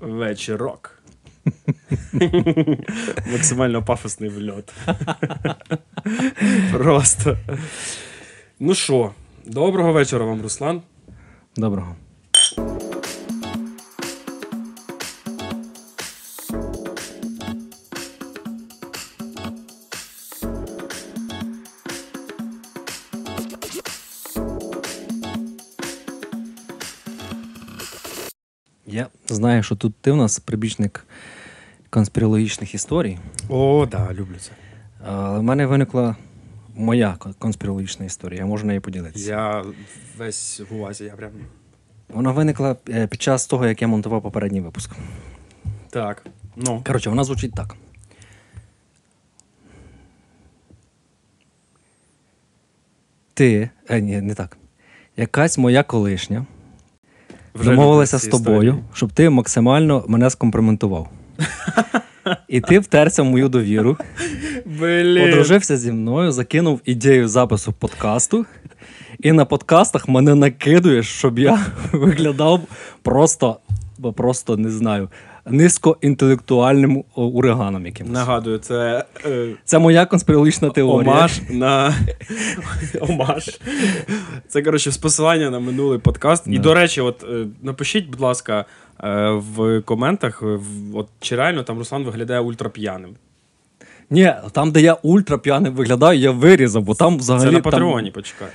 вечірок. Максимально пафосний вльот. Просто. Ну що, доброго вечора вам, Руслан. Доброго. Я знаю, що тут ти в нас прибічник конспірологічних історій. О, так, люблю це. Але в мене виникла моя конспірологічна історія, я можу нею поділитися. Я весь в увазі, я прям... Вона виникла під час того, як я монтував попередній випуск. Так, ну. Коротше, вона звучить так. Ти, ні, не так. Якась моя колишня вже домовилася з тобою, історії, щоб ти максимально мене скомпроментував. І ти втерся в мою довіру, одружився зі мною, закинув ідею запису подкасту, і на подкастах мене накидуєш, щоб я виглядав просто не знаю, низькоінтелектуальним ураганом якимось. Нагадую, це моя конспірологічна теорія. Омаж. Це, коротше, з посилання на минулий подкаст. Да. І, до речі, от напишіть, будь ласка, в коментах, от чи реально там Руслан виглядає ультрап'яним. Ні, там, де я ультрап'яним виглядаю, я вирізав, бо там взагалі... Це на Патреоні, почекай.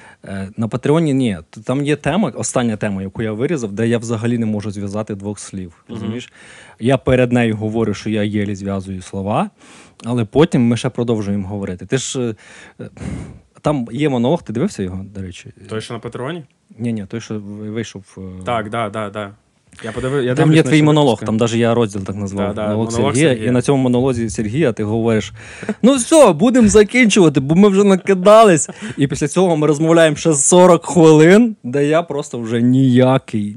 На Патреоні ні. Там є тема, остання тема, яку я вирізав, де я взагалі не можу зв'язати двох слів. Розумієш? Я перед нею говорю, що я єлі зв'язую слова, але потім ми ще продовжуємо говорити. Ти ж... Там є монолог, ти дивився його, до речі? Той, що на Патреоні? Ні, той, що вийшов... Так, да. Я там є твій монолог, там навіть я розділ так назвав. Монолог Сергія. І на цьому монолозі Сергія ти говориш: ну все, будемо закінчувати, бо ми вже накидались. І після цього ми розмовляємо ще 40 хвилин, де я просто вже ніякий.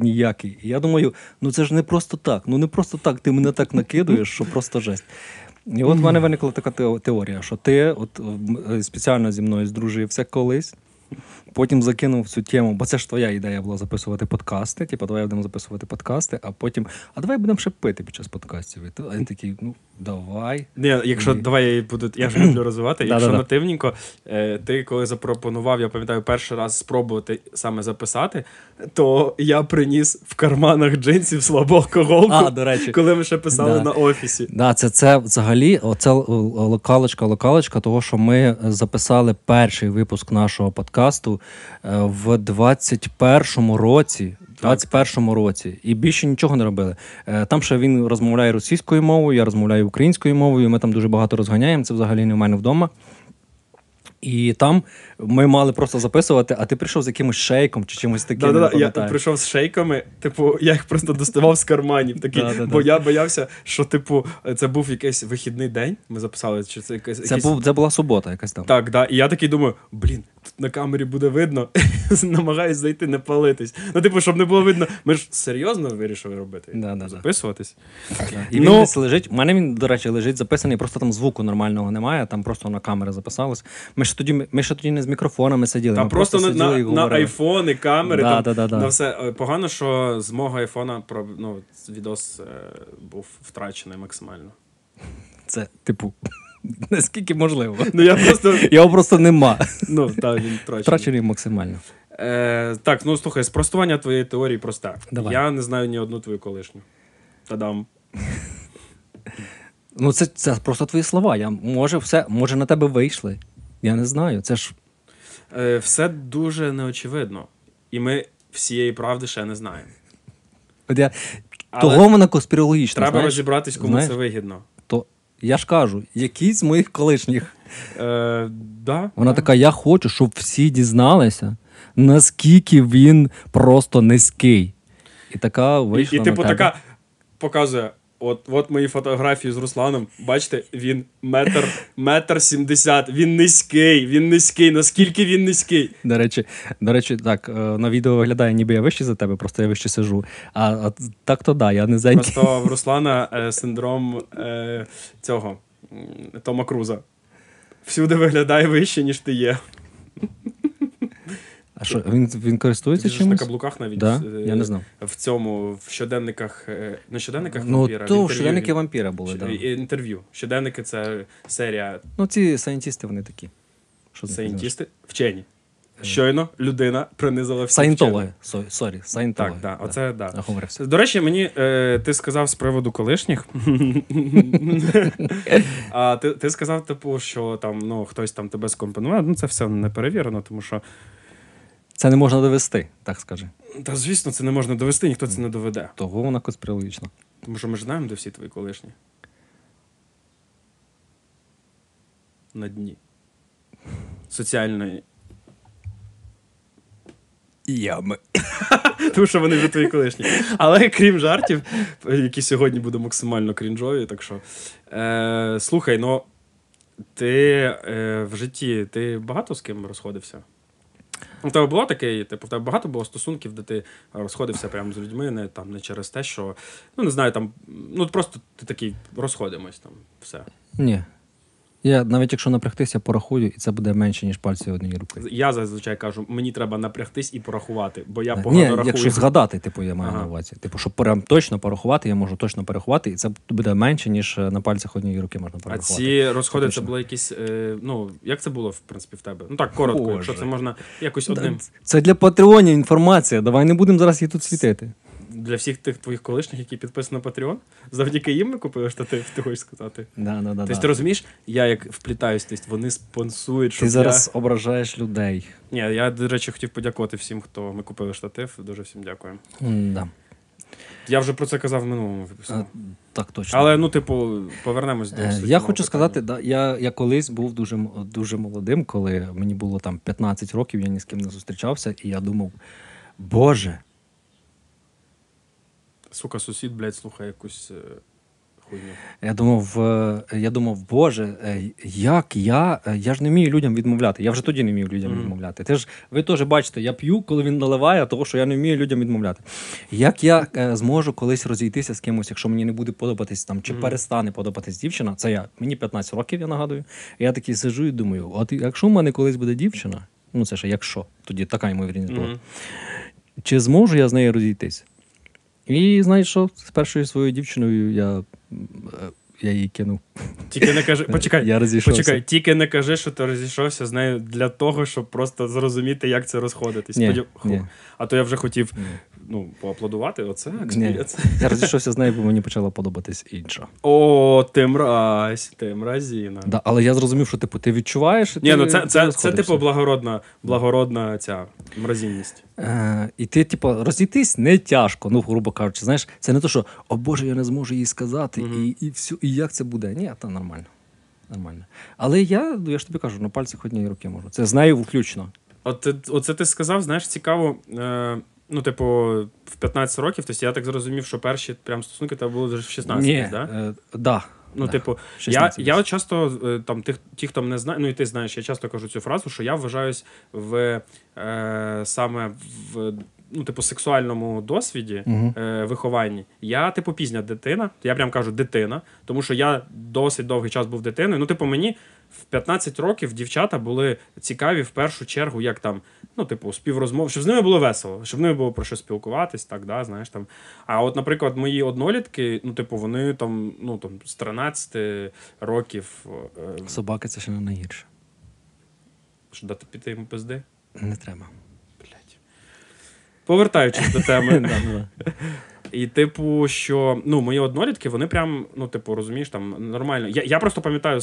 І я думаю, це ж не просто так, ти мене так накидуєш, що просто жесть. І от в мене виникла така теорія, що ти от спеціально зі мною здружився колись. Потім закинув цю тему, бо це ж твоя ідея була записувати подкасти, давай будемо записувати подкасти, а потім, давай будемо ще пити під час подкастів. І я такий, давай. Не, якщо, давай я ж люблю розвивати, якщо нативненько, ти коли запропонував, я пам'ятаю, перший раз спробувати саме записати, то я приніс в карманах джинсів слабоку голку, коли ми ще писали на офісі. Да, це взагалі, оце локалочка того, що ми записали перший випуск нашого подкасту, в 21-му році. І більше нічого не робили. Там ще він розмовляє російською мовою, я розмовляю українською мовою, ми там дуже багато розганяємо, це взагалі не в мене вдома. І там ми мали просто записувати, а ти прийшов з якимось шейком чи чимось таким. Я прийшов з шейками, я їх просто доставав з карманів, бо я боявся, що, це був якийсь вихідний день, ми записали, чи це якась... Це була субота якась там. Так, да, і я такий думаю, тут на камері буде видно, намагаюсь зайти, не палитись. Щоб не було видно, ми ж серйозно вирішили робити, записуватись. І він десь лежить, у мене він, до речі, лежить записаний, просто там звуку нормального немає, там просто на камери записалось. Ми ще тоді не з мікрофонами сиділи. Там просто на айфони, камери, на все. Погано, що з мого айфона відос був втрачений максимально. Це наскільки можливо. Його просто нема. Він втрачений максимально. Так, слухай, спростування твоєї теорії просте. Я не знаю ні одну твою колишню. Та-дам. Це просто твої слова. Може на тебе вийшли. Я не знаю, це ж... Все дуже неочевидно. І ми всієї правди ще не знаємо. Того вона конспірологічна. Треба розібратись, кому це вигідно. Я ж кажу, якісь з моїх колишніх. Вона така, я хочу, щоб всі дізналися, наскільки він просто низький. І така вийшла на тебе. І така показує... От мої фотографії з Русланом, бачите, він 1,70 метра, він низький, наскільки він низький. До речі, так, на відео виглядає, ніби я вищий за тебе, просто я вище сижу. А так то я низенький. Просто в Руслана синдром цього, Тома Круза. Всюди виглядає вище, ніж ти є. А що, він користується чимось? Він ж на каблуках навіть. Да? Я не знав. В цьому, в щоденниках, на щоденниках вампіра. Ну, то щоденники вампіра були, так. Інтерв'ю. Щоденники — це серія... Ну, ці сайентісти, вони такі. Сайентісти? Вчені. Щойно людина принизила всіх вчених. Саєнтологи. Сорі, саєнтологи. Так, так, оце, так. Да. До речі, мені, ти сказав з приводу колишніх. А ти сказав, типу, що там, ну, хтось там тебе скомпонував. Ну, це все не перевірено, тому що... Це не можна довести, так скажи. Та, звісно, це не можна довести, ніхто це не доведе. Того вона конспірологічна. Тому що ми ж знаємо, де всі твої колишні. На дні. Соціальної... ями. Тому що вони вже твої колишні. Але крім жартів, які сьогодні будуть максимально крінжові, так що... слухай, ну, ти в житті, ти багато з ким розходився? У тебе було таке, типу, в тебе багато було стосунків, де ти розходився прямо з людьми, не, там, не через те, що, ну, не знаю, там, ну, просто ти такий, розходимось, там, все. Ні. Я навіть якщо напрягтись, я порахую, і це буде менше, ніж пальці однієї руки. Я зазвичай кажу, мені треба напрягтись і порахувати, бо я погано рахую. Ні, якщо згадати, типу, я маю на увазі. Типу, щоб прям точно порахувати, я можу точно порахувати, і це буде менше, ніж на пальцях однієї руки можна порахувати. А ці розходи, це були якісь, ну, як це було, в принципі, в тебе? Ну, так, коротко, Боже. Якщо це можна якось одним. Це для патреонів інформація, давай не будемо зараз її тут світити. Для всіх тих твоїх колишніх, які підписані на Patreon, завдяки їм ми купили штатив, ти хочеш сказати. Тобто, ти розумієш, я як вплітаюсь, тобто вони спонсують, щоб я... Ти зараз ображаєш людей. Ні, я, до речі, хотів подякувати всім, хто ми купили штатив. Дуже всім дякую. Да. Я вже про це казав в минулому випуску. Так, точно. Але, ну, типу, повернемось до суті. Я хочу сказати, да, я колись був дуже, дуже молодим, коли мені було там 15 років, я ні з ким не зустрічався, і я думав, Боже, сука, сусід, блядь, слухає якусь хуйню. Я думав, Боже, як я ж не вмію людям відмовляти. Я вже тоді не вмів людям відмовляти. Ви теж бачите, я п'ю, коли він наливає, того, що я не вмію людям відмовляти. Як я зможу колись розійтися з кимось, якщо мені не буде подобатись там, чи перестане подобатись дівчина, це я. Мені 15 років, я нагадую. Я такий сижу і думаю, от якщо в мене колись буде дівчина, ну це ще якщо, тоді така ймовірність була, чи зможу я з нею розійтись? І знаєш що, з першою своєю дівчиною я її кинув. Тільки не кажи, почекай, тільки не кажи, що ти розійшовся з нею для того, щоб просто зрозуміти, як це розходитись. Ні. А то я вже хотів, ну, поаплодувати, оце експірієнс. Я розійшовся з нею, бо мені почала подобатись інша. О, ти мразіна. Да, але я зрозумів, що типу, ти відчуваєш, і це типу благородна ця мразінність. І ти, типу, розійтись не тяжко, ну, грубо кажучи, знаєш, це не то, що, о Боже, я не зможу їй сказати, і як це буде. Ні, та нормально. Але я ж тобі кажу, на пальцях однієї руки можу. Це з нею включно. Оце ти сказав, знаєш, цікаво, ну, типу, в 15 років, тобто я так зрозумів, що перші прям стосунки тебе були вже в 16, так? Да. Ну, так, типу, 16, я часто, там, ті, хто мене знає, ну і ти знаєш, я часто кажу цю фразу, що я вважаюсь саме в, ну, типу, сексуальному досвіді, вихованні. Я, типу, пізня дитина, я прям кажу дитина, тому що я досить довгий час був дитиною. Ну, типу, мені в 15 років дівчата були цікаві в першу чергу, як там, ну, типу, співрозмови, щоб з ними було весело, щоб з ними було про що спілкуватись, так, да, знаєш, там. А от, наприклад, мої однолітки, ну, типу, вони там, ну, там, з 13 років... Собаки — це ще не найгірше. Що, дати піти йому пизди? Не треба. Блядь. Повертаючись до теми. І, типу, що, ну, мої однолітки, вони прям, ну, типу, розумієш, там, нормально. Я просто пам'ятаю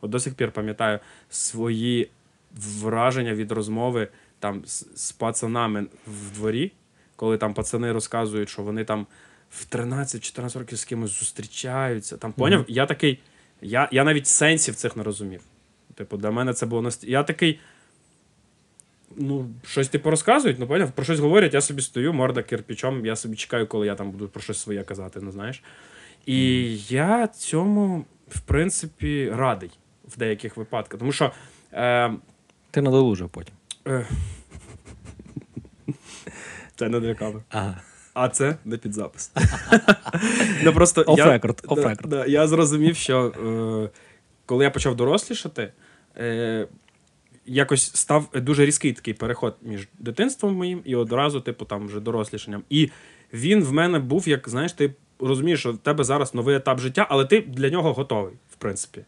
от до сих пір пам'ятаю свої враження від розмови там з пацанами в дворі, коли там пацани розказують, що вони там в 13-14 років з кимось зустрічаються. Там, поняв? Я такий, я навіть сенсів цих не розумів. Типу, для мене це було, я такий, ну, щось типу розказують, ну, поняв, про щось говорять, я собі стою, морда кирпичом, я собі чекаю, коли я там буду про щось своє казати, ну, знаєш. І я цьому, в принципі, радий в деяких випадках, тому що... Ти надолужив потім. Це не для камери. Ага. А це не під запис. Off record. Я зрозумів, що коли я почав дорослішати, якось став дуже різкий такий переход між дитинством моїм і одразу, типу, там вже дорослішанням. І він в мене був, як, знаєш, ти розумієш, що в тебе зараз новий етап життя, але ти для нього готовий, в принципі.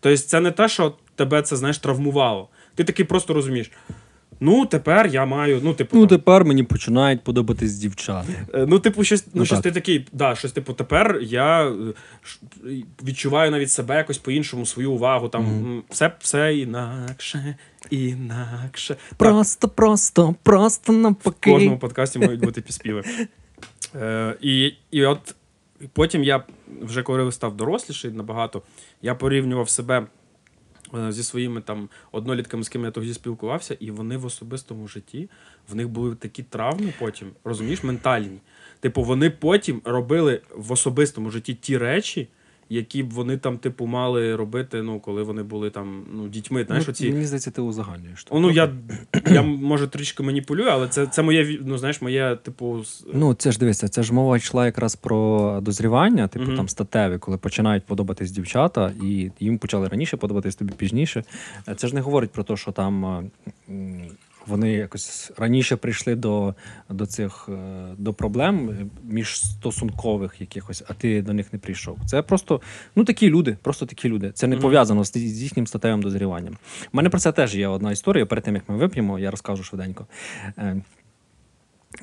Тобто це не те, що тебе це, знаєш, травмувало. Ти такий просто розумієш, ну, тепер я маю, ну, типу... Ну, там, тепер мені починають подобатись дівчата. Ну, типу, щось, ну, щось ти такий, да, щось, типу, тепер я відчуваю навіть себе якось по-іншому, свою увагу, там, все інакше, інакше. Просто навпаки. В кожному подкасті мають бути піспіви. І от потім я вже, коли став доросліший набагато, я порівнював себе зі своїми там однолітками, з ким я тоді спілкувався, і вони в особистому житті, в них були такі травми потім, розумієш, ментальні. Типу, вони потім робили в особистому житті ті речі, які б вони там, типу, мали робити, ну, коли вони були там, ну, дітьми, знаєш, ну, оці... Мені здається, ти узагальнюєш. Ну, так? Я може, трішки маніпулюю, але це моє, ну, знаєш, моє, типу... Ну, це ж, дивися, це ж мова йшла якраз про дозрівання, типу, там, статеві, коли починають подобатись дівчата, і їм почали раніше подобатись, тобі пізніше. Це ж не говорить про те, що там... Вони якось раніше прийшли до проблем міжстосункових якихось, а ти до них не прийшов. Це просто, ну, такі люди. Це не пов'язано з їхнім статевим дозріванням. У мене про це теж є одна історія. Перед тим, як ми вип'ємо, я розкажу швиденько.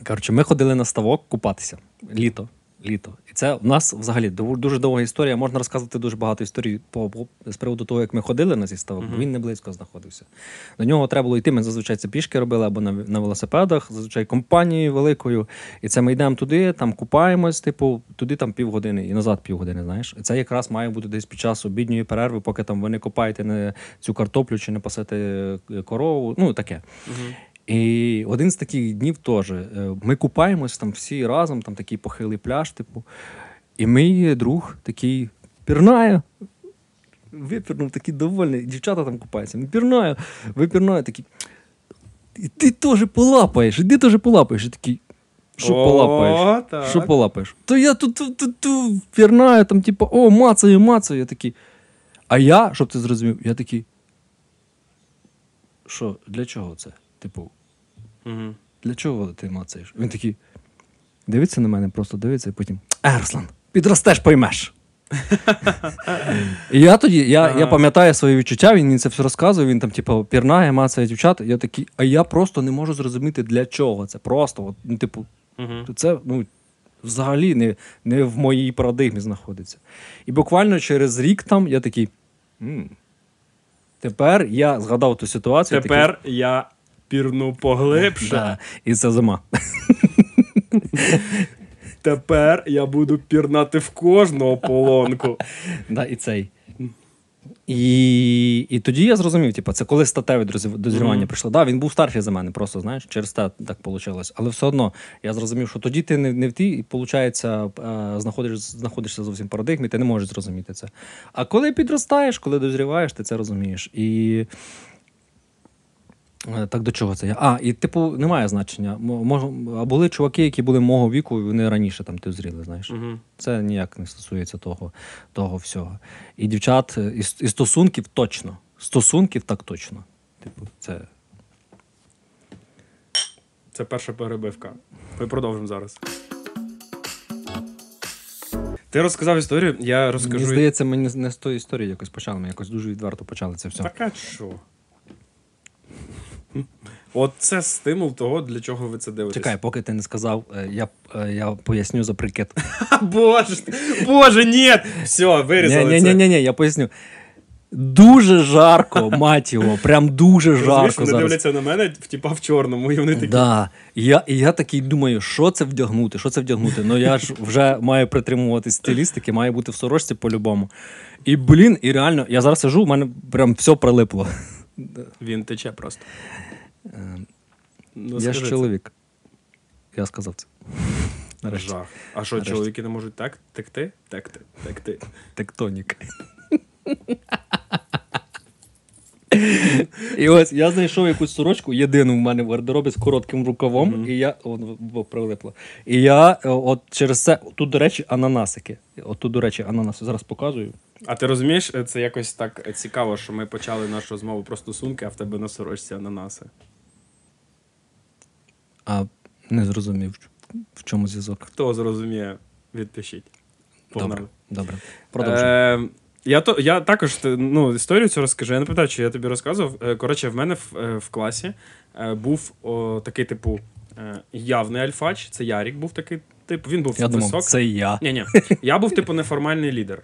Коротше, ми ходили на ставок купатися. Літо. І це в нас взагалі дуже довга історія. Можна розказувати дуже багато історій з приводу того, як ми ходили на цей ставок, бо він не близько знаходився. До нього треба було йти, ми зазвичай це пішки робили або на велосипедах, зазвичай компанією великою. І це ми йдемо туди, там купаємось, типу, туди там півгодини і назад півгодини, знаєш. І це якраз має бути десь під час обідньої перерви, поки там ви не копаєте не цю картоплю чи не пасете корову, ну таке. І один з таких днів теж. Ми купаємось там всі разом, там такий похилий пляж, типу. І мій друг такий пірнає. Випірнув, такий довольний. Дівчата там купаються. Випірнає, такий. Ти теж полапаєш, І такий, що полапаєш? То я тут пірнаю, там, типу, мацаю. Я такий. А я, щоб ти зрозумів, я такий. Що, для чого це? Типу, для чого ти мацаєш? Він такий, дивиться на мене, просто дивиться, і потім, Руслан, підростеш, поймеш. І я тоді, я пам'ятаю свої відчуття, він мені це все розказує, він там, типу, пірнає, мацає дівчат, я такий, а я просто не можу зрозуміти, для чого це. Просто, от, ну, типу, це, ну, взагалі не в моїй парадигмі знаходиться. І буквально через рік там я такий, тепер я згадав ту ситуацію. Тепер такий, я... Пірну поглибше. Да. І це зима. Тепер я буду пірнати в кожного полонку. Да, і цей. І тоді я зрозумів, типу, це коли статеве дозрівання прийшло. Да, він був старший за мене, просто, знаєш, через те так вийшло. Але все одно я зрозумів, що тоді ти не в тій, і, виходить, знаходишся зовсім в парадигмі, ти не можеш зрозуміти це. А коли підростаєш, коли дозріваєш, ти це розумієш. І... Так до чого це я? І, типу, немає значення. А були чуваки, які були мого віку, і вони раніше там ти зріли, знаєш. Це ніяк не стосується того всього. І дівчат, і стосунків точно. Стосунків так точно. Типу, це... Це перша перебивка. Ми продовжимо зараз. Ти розказав історію, я розкажу... Мені здається, ми не з тої історії якось почали. Ми якось дуже відверто почали це все. Так, а що? Оце стимул того, для чого ви це дивитесь. Чекай, поки ти не сказав, я поясню за прикид. Боже, ні! Все, вирізали це. Ні, я поясню. Дуже жарко, мать його, прям дуже жарко зараз. Вони дивляться на мене, втіпа в чорному, і вони такі... Да. І я такий думаю, що це вдягнути? Ну я ж вже маю притримуватись стилістики, маю бути в сорочці по-любому. І, блін, і реально, я зараз сижу, в мене прям все прилипло. Він тече просто. Ну, я ж чоловік. Я сказав це. Нарешті. Жах. А що, чоловіки не можуть так текти? Тектонік. І ось я знайшов якусь сорочку, єдину в мене в гардеробі з коротким рукавом, mm-hmm. і я воно прилипло. І я от через це, тут, до речі, ананасики. От тут, до речі, ананаси. Зараз показую. А ти розумієш, це якось так цікаво, що ми почали нашу розмову про стосунки, а в тебе на сорочці ананаси. А не зрозумів, в чому зв'язок. Хто зрозуміє, відпишіть. Добре, добре. Продовжуємо. Я також, ну, історію цю розкажу. Я не пам'ятаю, чи я тобі розказував. Коротше, в мене в класі був такий, типу, явний альфач. Це Ярік був такий, типу, він був високий. Я думав, це я. Ні-ні. Я був, типу, неформальний лідер.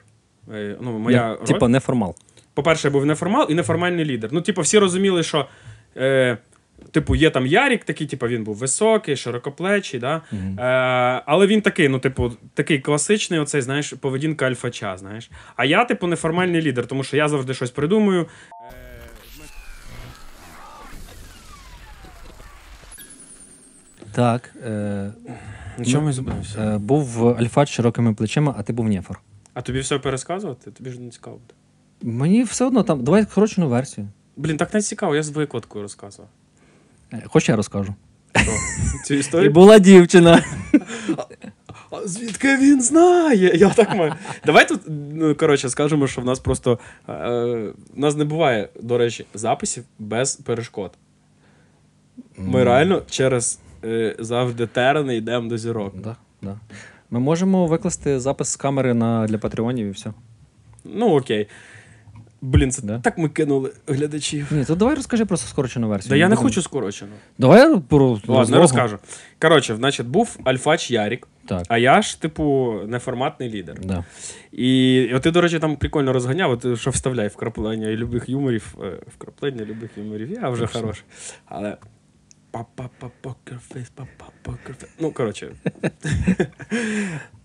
Ну, моя роль. Типа неформал. По-перше, я був неформал і неформальний лідер. Ну, типу, всі розуміли, що... Типу, є там Ярік такий, типу, він був високий, широкоплечий, да? Mm-hmm. Але він такий, ну, типу, такий класичний, оцей, знаєш, поведінка альфача, знаєш. А я, типу, неформальний лідер, тому що я завжди щось придумую. Так. Нічого не забувся. Був альфач з широкими плечима, а ти був нефор. А тобі все пересказувати? Тобі ж не цікаво буде. Мені все одно там, давай скорочену версію. Блін, так не цікаво, я з викладкою розказував. Хоч я розкажу. Цю історію? І була дівчина. А звідки він знає? Я так маю. Давай тут, ну, коротше, скажемо, що в нас просто... в нас не буває, до речі, записів без перешкод. Ми реально через завжди терени йдемо до зірок. Да, да. Ми можемо викласти запис з камери для патреонів і все. Ну, окей. Блін, це да? Так ми кинули глядачів. Ні, то давай розкажи просто скорочену версію. Да я не хочу скорочену. Давай просто... Ладно, розкажу. Коротше, значить, був альфач Ярік, так. А я ж, типу, неформатний лідер. Да. І от ти, до речі, там прикольно розганяв, от, що вставляй вкраплення любих юморів. Вкраплення любих юморів, я вже хороший. Але... Ну, коротше.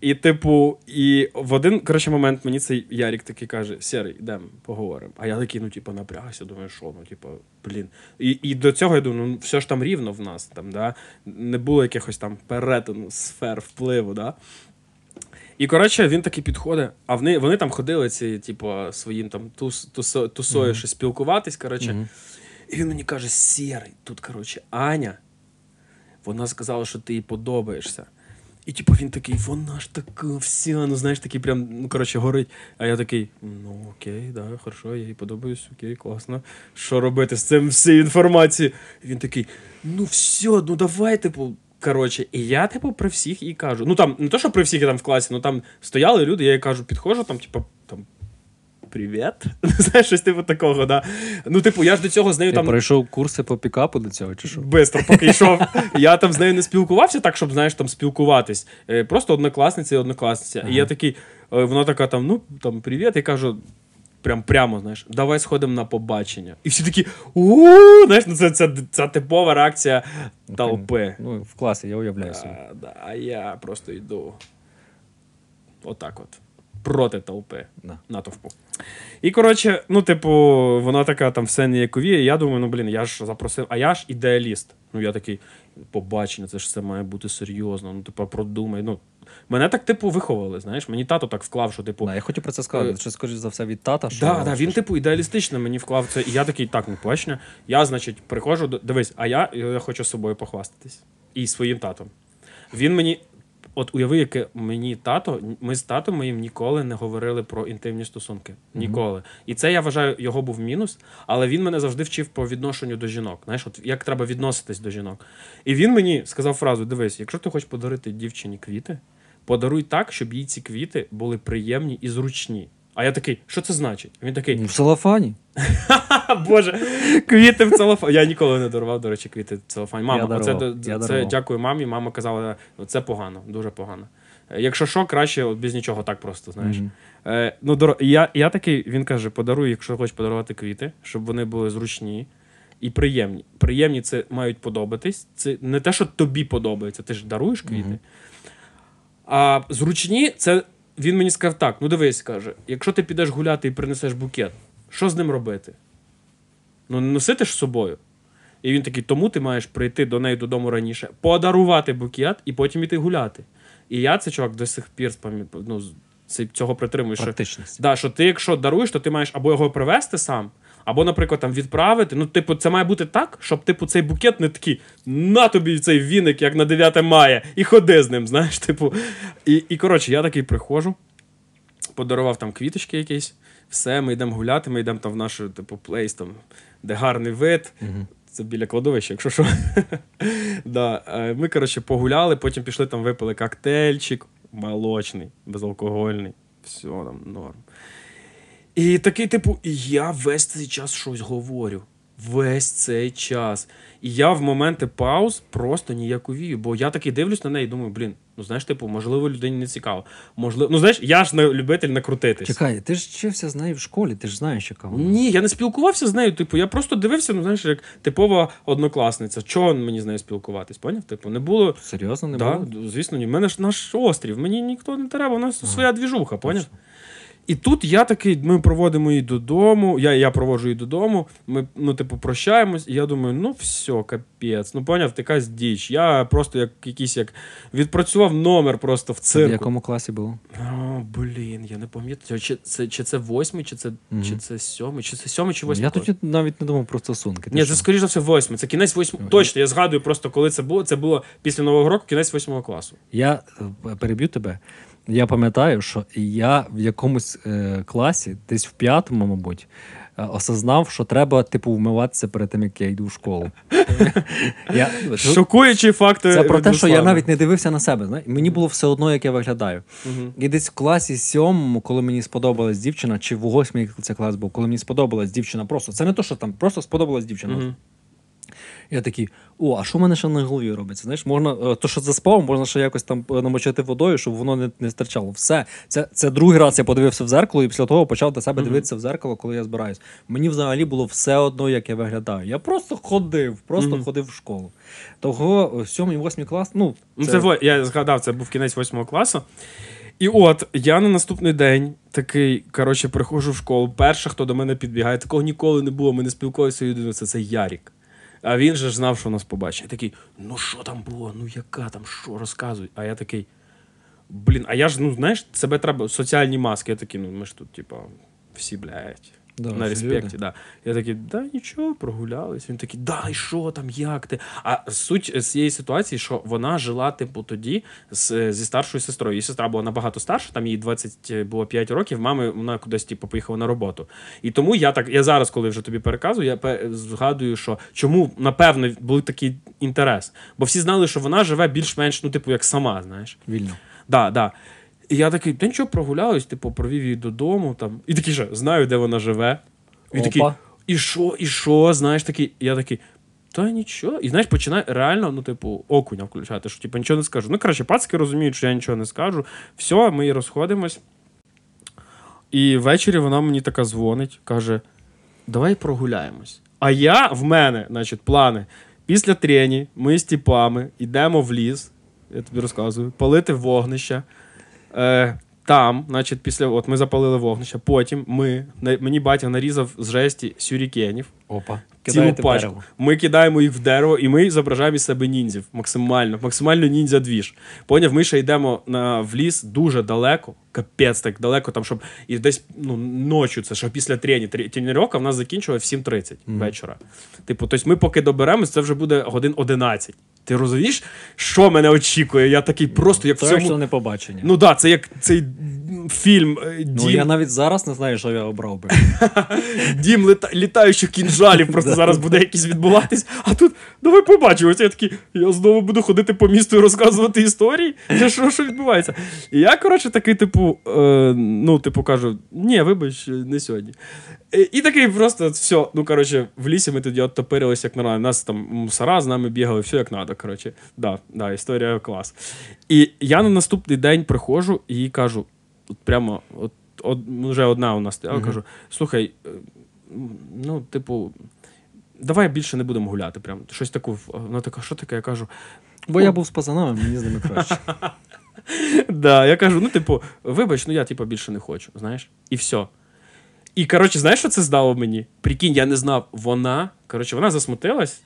І, типу, і в один, коротше, момент мені цей Ярік такий каже: Серий, йдемо, поговоримо. А я такий, ну, типу, напрягся, думаю, що, ну, типу, блін. І до цього я думаю, ну, все ж там рівно в нас, там, да? Не було якихось там перетину сфер впливу, да? І, коротше, він таки підходить, а вони там ходили ці, типу, своїм там тусою щось спілкуватись, коротше. І він мені каже: Сєрий, тут, коротше, Аня, вона сказала, що ти їй подобаєшся. І, типу, він такий, вона ж така вся, ну, знаєш, такий прям, ну, коротше, горить. А я такий, ну, окей, да, хорошо, я їй подобаюсь, окей, класно. Що робити з цим всією інформацією? І він такий, ну, все, ну, давай, типу, коротше. І я, типу, при всіх їй кажу. Ну, там, не то, що при всіх я там в класі, ну, там стояли люди, я їй кажу, підходжу, там, типу, там, привіт. Знаєш, щось типу такого, да. Ну, типу, я ж до цього з нею там... Ти пройшов курси по пікапу до цього, чи що? Бистро поки йшов. Я там з нею не спілкувався так, щоб, знаєш, там спілкуватись. Просто однокласниця і однокласниця. Ага. І я такий, вона така там, ну, там, привіт. Я кажу, прямо, знаєш, давай сходимо на побачення. І всі такі, у-у-у, знаєш, ну, це типова реакція толпи. Ну, в класі, я уявляю собі. А я просто йду. Отак от. Проти толпи, натовпу. І, коротше, ну, типу, вона така там все ніяковіє, я думаю, ну, блін, я ж запросив, а я ж ідеаліст. Ну, я такий, побачення, це ж все має бути серйозно, ну, типу, продумай, ну. Мене так, типу, виховували, знаєш, мені тато так вклав, що, типу... Да, я хочу про це сказати, що, скоріш за все, від тата, що... Да, він, типу, ідеалістично мені вклав це, і я такий, так, ну, побачення, я, значить, приходжу, дивись, а я хочу з собою похвастатись. І своїм татом. Він мені... От уяви, яке мені тато, ми з татом моїм ніколи не говорили про інтимні стосунки. Ніколи. І це, я вважаю, його був мінус, але він мене завжди вчив по відношенню до жінок. Знаєш, от як треба відноситись до жінок. І він мені сказав фразу, дивись, якщо ти хочеш подарити дівчині квіти, подаруй так, щоб їй ці квіти були приємні і зручні. А я такий, що це значить? Він такий... В целофані. Боже, квіти в целофані. Я ніколи не дарував, до речі, квіти в целофані. Мама, оце дякую мамі. Мама казала, це погано, дуже погано. Якщо що, краще без нічого так просто, знаєш. Ну, я такий, він каже, подаруй, якщо хочеш подарувати квіти, щоб вони були зручні і приємні. Приємні це мають подобатись. Це не те, що тобі подобається, ти ж даруєш квіти. А зручні це... Він мені сказав так, ну дивись, каже, якщо ти підеш гуляти і принесеш букет, що з ним робити? Ну не носити ж з собою. І він такий, тому ти маєш прийти до неї додому раніше, подарувати букет і потім іти гуляти. І я це, чувак, до сих пір цього притримую. Практичність. Що ти, якщо даруєш, то ти маєш або його привезти сам, Або, наприклад, там відправити. Ну, типу, це має бути так, щоб типу цей букет не такий на тобі цей віник, як на 9 мая, і ходи з ним, знаєш, типу. І коротше, я такий приходжу, подарував там квіточки якісь, все, ми йдемо гуляти, ми йдемо там в наш, типу, плейс, там, де гарний вид. Mm-hmm. Це біля кладовища, якщо що. Да. Ми, коротше, погуляли, потім пішли там, випили коктейльчик, молочний, безалкогольний, все там, норм. І такий, типу, і я весь цей час щось говорю. Весь цей час. І я в моменти пауз просто ніяковію, бо я такий дивлюсь на неї і думаю, блін, ну знаєш, типу, можливо, людині не цікаво. Можливо, ну знаєш, я ж не любитель накрутитись. Чекай, ти ж вчився з нею в школі, ти ж знаєш, яка вона. Ні, я не спілкувався з нею, типу, я просто дивився, ну знаєш, як типова однокласниця. Чого мені з нею спілкуватись, поняв? Типу, не було... Серйозно, не було? Да, звісно, ні. В мене ж наш острів, мені ніхто не треба, у нас своя двіжуха, поняв? І тут я такий, ми проводимо її додому, я проводжу її додому, ми, ну, типу, прощаємось, і я думаю, ну, все, капець, ну, поняв, якась діч. Я просто як відпрацював номер просто в цирку. В якому класі було? О, блін, я не пам'ятаю, чи це восьмий, чи це сьомий, чи восьмий. Я тоді навіть не думав про стосунки. Ні, це, скоріш за все, восьмий, це кінець восьмого, точно, я згадую просто, коли це було після Нового року, кінець восьмого класу. Я переб'ю тебе. Я пам'ятаю, що я в якомусь класі, десь в 5-му, мабуть, осознав, що треба, типу, вмиватися перед тим, як я йду в школу. Шокуючі факти. Це про те, що я навіть не дивився на себе. Знає? Мені було все одно, як я виглядаю. Угу. І десь в класі 7-му, коли мені сподобалась дівчина, чи в 8-й це клас був, коли мені сподобалась дівчина просто. Це не то, що там, просто сподобалась дівчина. Угу. Я такий, а що в мене ще на голові робиться? Знаєш, можна, то, що заспав, можна ще якось там намочити водою, щоб воно не стирчало. Все. Це другий раз я подивився в зеркало, і після того почав до себе дивитися в зеркало, коли я збираюсь. Мені взагалі було все одно, як я виглядаю. Я просто ходив в школу. Того 7-8 клас, я згадав, це був кінець 8 класу. І от, я на наступний день такий, коротше, приходжу в школу. Перша, хто до мене підбігає, такого ніколи не було, ми не спілкуємося людиною, це Ярік. А він же ж знав, що нас побачить. Я такий, ну що там було, ну яка там, що, розказуй. А я такий, блін, а я ж, ну знаєш, себе треба, соціальні маски. Я такий, ну ми ж тут, типа, всі, блядь, да, на респекті. Да. Я такий, да, нічого, прогулялись. Він такий, да, і що там, як ти? А суть цієї ситуації, що вона жила, типу, тоді зі старшою сестрою. Її сестра була набагато старша, там їй 25 років, мами, вона кудись, типу, поїхала на роботу. І тому я зараз, коли вже тобі переказую, я згадую, що чому, напевно, був такий інтерес. Бо всі знали, що вона живе більш-менш, ну, типу, як сама, знаєш. Вільно. Да, да. І я такий, та нічого, прогуляюсь, типу, провів її додому, там. І такий же, знаю, де вона живе. І такий, і що, знаєш, такий, я такий, та нічого. І, знаєш, починає реально, ну, типу, окуня включати, що, типу, нічого не скажу. Ну, краще, пацки розуміють, що я нічого не скажу. Все, ми розходимось. І ввечері вона мені така дзвонить, каже, давай прогуляємось. А в мене, значить, плани. Після трені ми з тіпами йдемо в ліс, я тобі розказую, палити вогнища. Там, значить, от ми запалили вогнище, потім мені батя нарізав з жесті сюрікенів. Опа. Цілу пачку. Ми кидаємо їх в дерево, і ми зображаємо із себе ніндзів. Максимально ніндзя-двіж. Поняв, ми ще йдемо в ліс дуже далеко, капець так далеко, там, щоб і десь, ну, ночі, це що після тренування в нас закінчував в 7:30 вечора. Типу, тобто ми поки доберемось, це вже буде годин 11. Ти розумієш, що мене очікує? Я такий просто, як це в цьому... Це не побачення. Ну так, да, це як цей фільм «Дім». Ну я навіть зараз не знаю, що я обрав би. «Дім літаючих кінжалів» просто зараз буде якийсь відбуватись. А тут, давай побачимося. Я такий, я знову буду ходити по місту і розказувати історії? Я що відбувається? І я, коротше, такий, типу, кажу, ні, вибач, не сьогодні. І такий просто, все, ну, коротше, в лісі ми тоді оттопирилися, як нормально. Нас там мусора, з нами бігали, все як надо, коротше. Да, історія клас. І я на наступний день приходжу і кажу, от прямо, вже одна у нас стояла, кажу, слухай, ну, типу, давай більше не будемо гуляти, прям, щось таке. Вона така, що таке? Я кажу, бо я був з пацанами, мені з ними краще. Да, я кажу, ну, типу, вибач, ну, я, типу, більше не хочу, знаєш, і все. І, коротше, знаєш, що це здало мені? Прикинь, я не знав. Вона засмутилась.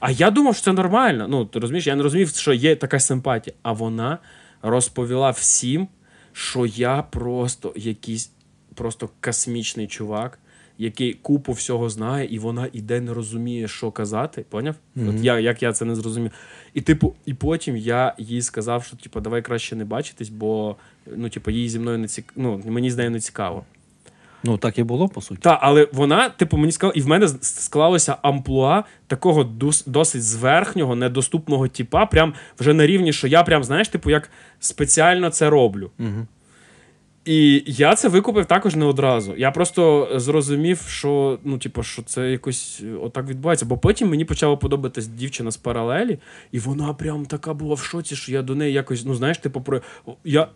А я думав, що це нормально. Ну, ти розумієш, я не розумів, що є така симпатія. А вона розповіла всім, що я просто якийсь просто космічний чувак. який купу всього знає, і вона іде не розуміє, що казати. Поняв? Mm-hmm. От я, як я це не зрозумів. І типу, і потім я їй сказав, що типу, давай краще не бачитись, бо ну, типу, їй зі мною не мені з нею не цікаво. Ну, так і було, по суті. Так, але вона, типу, мені сказала, і в мене склалося амплуа такого досить зверхнього, недоступного типа, прям вже на рівні, що я прям, знаєш, типу, як спеціально це роблю. Угу. І я це викупив також не одразу. Я просто зрозумів, що, ну, типу, що це якось отак відбувається. Бо потім мені почала подобатись дівчина з паралелі, і вона прям така була в шоці, що я до неї якось, ну, знаєш, типу, про...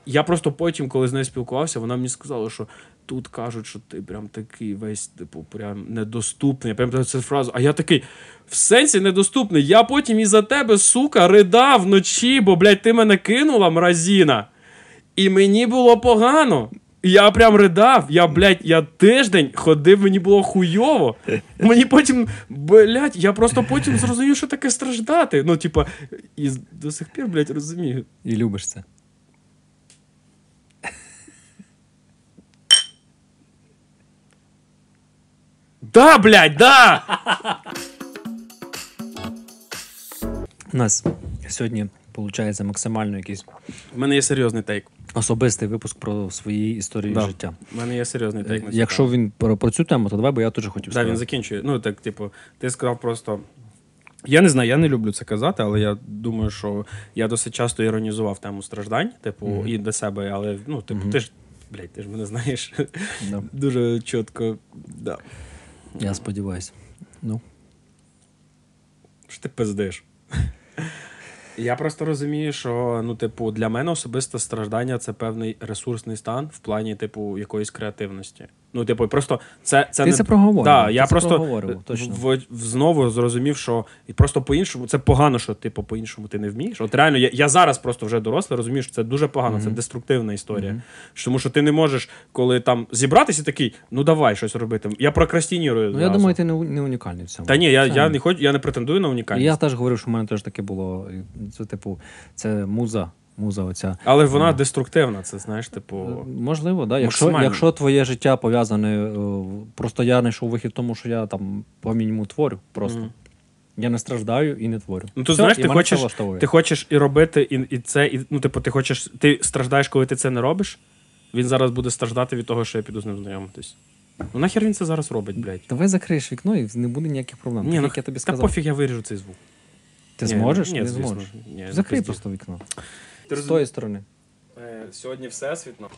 я просто потім, коли з нею спілкувався, вона мені сказала, що тут кажуть, що ти прям такий весь, типу, прям недоступний. Я пам'ятаю цю фразу, а я такий, в сенсі недоступний. Я потім із-за тебе, сука, ридав вночі, бо, блядь, ти мене кинула, мразіна. І мені було погано. Я прям ридав. Я, блядь, я тиждень ходив, мені було хуйово. Мені потім, блядь, я просто потім зрозумів, що таке страждати. Ну, типа, і до сих пір, блядь, розумію. І любиш це. Да, блядь, да! У нас сьогодні, виходить, максимально якийсь... У мене є серйозний тейк. Особистий випуск про свої історії життя. У мене є серйозний тейк. Якщо так. Він про цю тему, то давай, бо я теж хотів сказати. Так, він закінчує. Ну, так, типу, ти сказав просто... Я не знаю, я не люблю це казати, але я думаю, що я досить часто іронізував тему страждань, типу, і до себе, але, ну, типу, ти ж мене знаєш. Да. Дуже чітко, да. Я сподіваюся. Ну? Що ти пиздиш? Я просто розумію, що, ну, типу, для мене особисто страждання – це певний ресурсний стан в плані, типу, якоїсь креативності. Ну, типу, просто це ти не... це проговорив. Да, ти я це просто проговорив, точно. Знову зрозумів, що і просто по-іншому, це погано, що, типу, по-іншому ти не вмієш. От реально, я зараз просто вже дорослий, розумію, що це дуже погано, це деструктивна історія. Тому що ти не можеш, коли там зібратися такий, ну, давай щось робити. Я прокрастинірую. Ну, я думаю, ти не унікальний в цьому. Та ні, я не хочу, я не претендую на унікальність. Я теж говорив, що в мене теж таке було. Це, типу, це муза оця. Але вона деструктивна, це, знаєш, типу... Можливо, да. Якщо твоє життя пов'язане... Просто я знайшов вихід в тому, що я там по мінімуму творю просто. Я не страждаю і не творю. Ну, ти знаєш, ти хочеш і робити, і це, і, ну, типу, ти хочеш... Ти страждаєш, коли ти це не робиш? Він зараз буде страждати від того, що я піду з ним знайомитись. Ну, нахер він це зараз робить, блядь? Давай закриєш вікно і не буде ніяких проблем. Ні, ну, я тобі сказав. Та пофіг, я виріжу цей звук. Ти зможеш? Ні, зможеш. Закрий просто вікно. З тої сторони. Сьогодні все світло.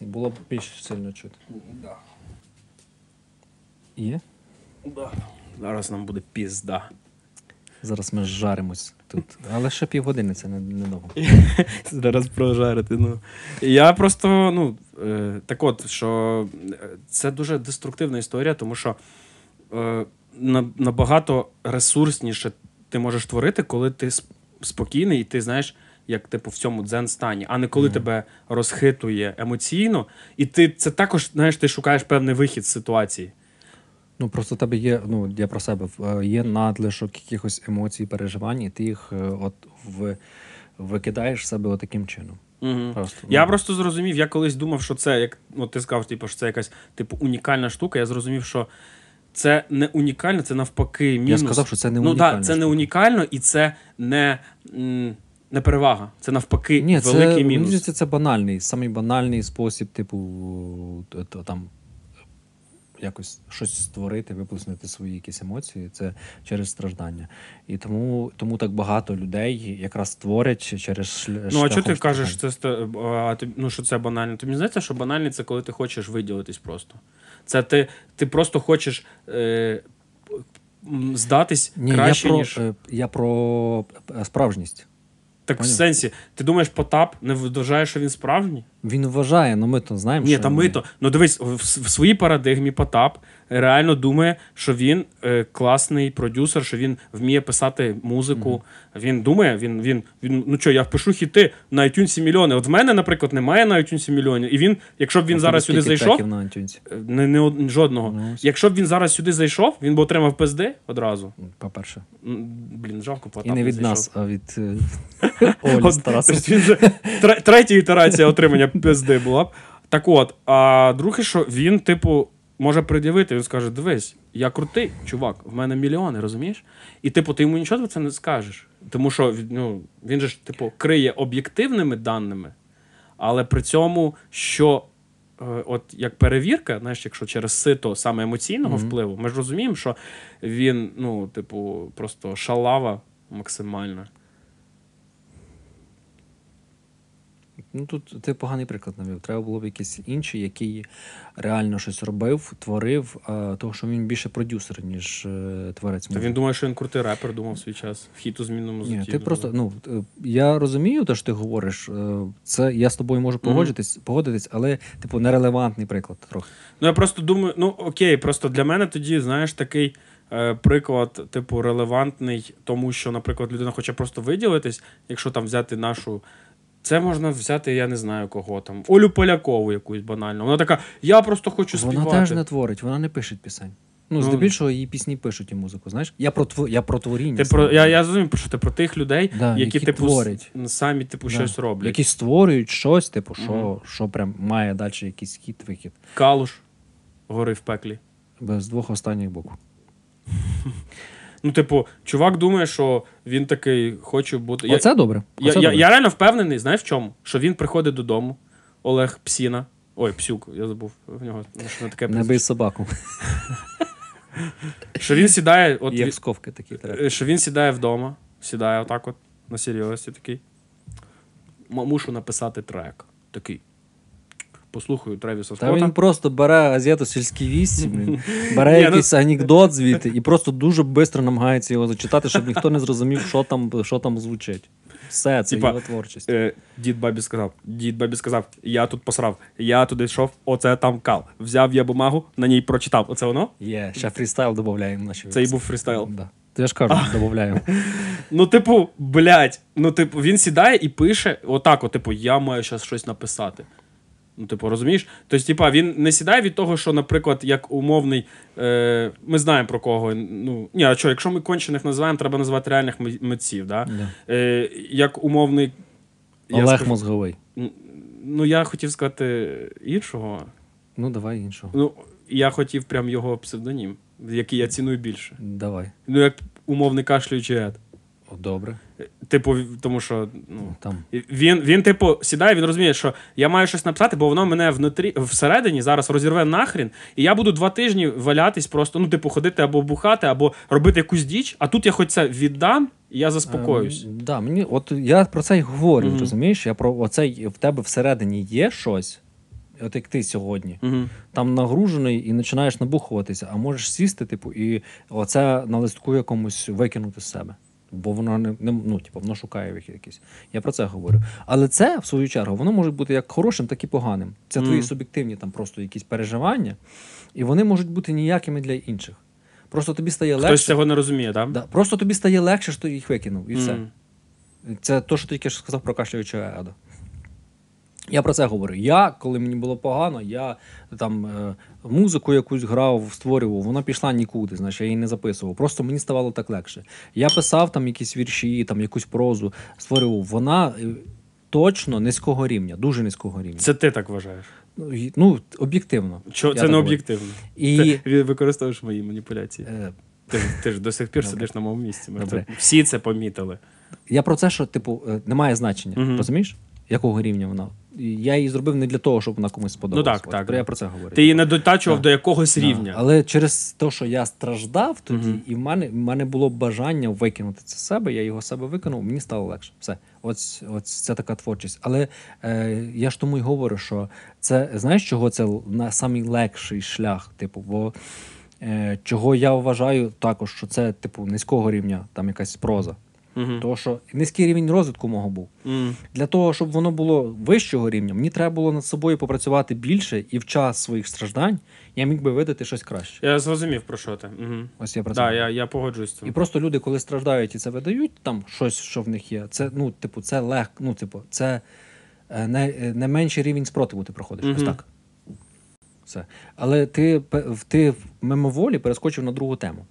Було б більш сильно чути. Да. Є? Да. Зараз нам буде пізда. Зараз ми жаримось тут. Але ще півгодини, це недовго. Зараз прожарити. Ну. Я просто, ну, так от, що це дуже деструктивна історія, тому що набагато ресурсніше ти можеш творити, коли ти спокійний і ти, знаєш, як, типу, в цьому дзен-стані, а не коли тебе розхитує емоційно, і ти це також, знаєш, ти шукаєш певний вихід з ситуації. Ну, просто в тебе є, ну, я про себе, є надлишок якихось емоцій, переживань, і ти їх от викидаєш з себе отаким чином. Просто, я просто зрозумів, я колись думав, що це, як, ну, ти сказав, типу, що це якась, типу, унікальна штука, я зрозумів, що це не унікально, це навпаки мінус. Я сказав, що це не унікально. Ну, да, це не унікально і це не перевага. Це навпаки великий мінус. Мені це банальний, самий банальний спосіб, типу, там, якось щось створити, виплеснути свої якісь емоції. Це через страждання. І тому так багато людей якраз творять через шляхом. Ну, а чого ти кажеш, що це банально? Тобі знається, що банально це коли ти хочеш виділитись просто. Це ти просто хочеш здатись краще, ніж... Я про справжність. Так в сенсі, ти думаєш, Потап не вважає, що він справжній? Він вважає, але ми то знаємо, що... Ні, та ми то. Ну дивись, в своїй парадигмі Потап реально думає, що він класний продюсер, що він вміє писати музику. Він думає, він ну що, я впишу хіти на iTunes мільйони. От в мене, наприклад, немає на iTunes мільйонів. І він, якщо б він зараз сюди зайшов... Не жодного. Ну, якщо б він зараз сюди зайшов, він би отримав пизди одразу. По-перше. Блін, жалко, Потап. І не від нас, а від Олі Тараса. Третя ітерація отримання пизди була б. Так от, а друге, що він, типу, може пред'явити, він скаже, дивись, я крутий, чувак, в мене мільйони, розумієш? І, типу, ти йому нічого це не скажеш. Тому що, ну, він же ж, типу, криє об'єктивними даними, але при цьому, що, от, як перевірка, знаєш, якщо через сито саме емоційного впливу, ми ж розуміємо, що він, ну, типу, просто шалава максимальна. Ну, тут ти поганий приклад навів. Треба було б якийсь інший, який реально щось робив, творив, того, що він більше продюсер, ніж творець. Та він думає, що він крутий репер, думав в свій час. Вхід у змінну музику. Ні, ти просто, ну, я розумію те, що ти говориш. Це, я з тобою можу погодитись, але, типу, нерелевантний приклад трохи. Ну, я просто думаю, ну, окей, просто для мене тоді, знаєш, такий приклад, типу, релевантний тому, що, наприклад, людина хоче просто виділитись, якщо там взяти нашу... Це можна взяти, я не знаю кого там, Олю Полякову якусь банально. Вона така, я просто хочу співати. Вона теж не творить, вона не пише пісень. Ну, здебільшого її пісні пишуть і музику, знаєш? Я про творіння. Я зрозумів, що ти про тих людей, да, які типу, творять. Самі типу, да. щось роблять. Які створюють щось, типу, що прям має далі якийсь хід-вихід. Калуш, гори в пеклі. Без двох останніх боків. Ну, типу, чувак думає, що він такий, хочу бути... Оце добре. Я реально впевнений, знаєш в чому? Що він приходить додому, Олег Псіна. Ой, Псюк, я забув в нього. Що таке не бий собаку. Що він сідає... От, є всковки такі. Що він сідає вдома, сідає отак от, на серйозності такий. Мушу написати трек. Такий. Послухаю Трейвіса Скотта. Та він просто бере газету «Сільські вісті», бере якийсь анекдот звідти і просто дуже швидко намагається його зачитати, щоб ніхто не зрозумів, що там звучить. Все, це його творчість. Дід бабі сказав, я тут посрав, я туди йшов, оце там кал. Взяв я бумагу, на ній прочитав. Оце воно? Є, ще фрістайл додаємо. Це і був фрістайл? Так. Я ж кажу, додаємо. Ну, типу, блядь, ну, типу, він сідає і пише, отак, от, типу, я маю зараз щось написати. Ну, типу, розумієш? Тобто, типа, він не сідає від того, що, наприклад, як умовний, ми знаємо про кого, ну, ні, а що, якщо ми кончених називаємо, треба називати реальних митців, да? Yeah. Як умовний... Олег Мозговий. Ну, я хотів сказати іншого. Ну, давай іншого. Ну, я хотів прям його псевдонім, який я ціную більше. Давай. Ну, як умовний кашлюючий ед. Добре. Типу, тому що ну, там. Він, типу, сідає, він розуміє, що я маю щось написати, бо воно мене всередині зараз розірве нахрін, і я буду 2 тижні валятись просто, ну, типу, ходити або бухати, або робити якусь діч, а тут я хоч це віддам, і я заспокоюсь. Да, мені, от я про це й говорю, розумієш? Я про оцей, в тебе всередині є щось, от як ти сьогодні, там нагружений і починаєш набухуватися, а можеш сісти, типу, і оце на листку якомусь викинути з себе. Бо воно ну, типу, воно шукає вихід якийсь. Я про це говорю. Але це, в свою чергу, воно може бути як хорошим, так і поганим. Це твої суб'єктивні там просто якісь переживання, і вони можуть бути ніякими для інших. Просто тобі стає легше. Хтось цього не розуміє, так? Да. Просто тобі стає легше, що ти їх викинув, і все. Це те, що ти тільки сказав про кашляючого еда. Я про це говорю. Я, коли мені було погано, я там музику якусь грав, створював, вона пішла нікуди, значить, я її не записував. Просто мені ставало так легше. Я писав там якісь вірші, там якусь прозу, створював. Вона точно низького рівня, дуже низького рівня. Це ти так вважаєш? Ну, об'єктивно. Чо? Це не об'єктивно. І... Ти використовуєш мої маніпуляції. Ти ж до сих пір сидиш на моєму місці. Всі це помітили. Я про це, що, типу, немає значення, розумієш? Якого рівня вона? Я її зробив не для того, щоб вона комусь сподобалася. Ну так. Я про це говорю. Ти її не дотачував до якогось рівня. Але через те, що я страждав тоді, і в мене було бажання викинути це з себе, я його з себе викинув, мені стало легше. Все. Ось це така творчість. Але я ж тому й говорю, що це, знаєш, чого це найлегший шлях, типу, бо чого я вважаю також, що це, типу, низького рівня, там якась проза. Тому що низький рівень розвитку мого був. Для того, щоб воно було вищого рівня, мені треба було над собою попрацювати більше, і в час своїх страждань я міг би видати щось краще. Я зрозумів, про що ти. Ось я про це. Да, я погоджуюсь з цим. І просто люди, коли страждають і це видають, там щось, що в них є, це, ну, типу, це легко, ну, типу, це не менший рівень спротиву ти проходиш. Ось так. Все. Але ти мимоволі перескочив на другу тему.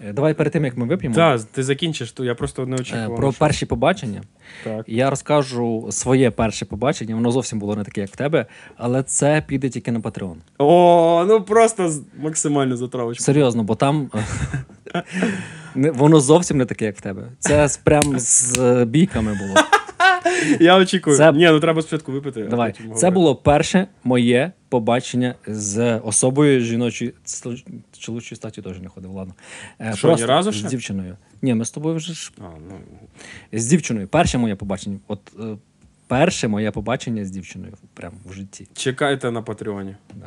Давай перед тим, як ми вип'ємо. Так, ти закінчиш, то я просто не очікував. Про перші побачення. Так. Я розкажу своє перше побачення, воно зовсім було не таке, як в тебе, але це піде тільки на Patreon. О, ну просто максимальна затравочка. Серйозно, бо там воно зовсім не таке, як в тебе. Це прям з бійками було. Я очікую. Ні, ну треба спочатку випити. Давай. Це було перше моє побачення з особою жіночої, чоловічої статі теж не ходив, ладно. Що, ні разу ще? З дівчиною. Ні, ми з тобою вже ж... З дівчиною. Перше моє побачення. От перше моє побачення з дівчиною. Прямо в житті. Чекайте на Патреоні. Да.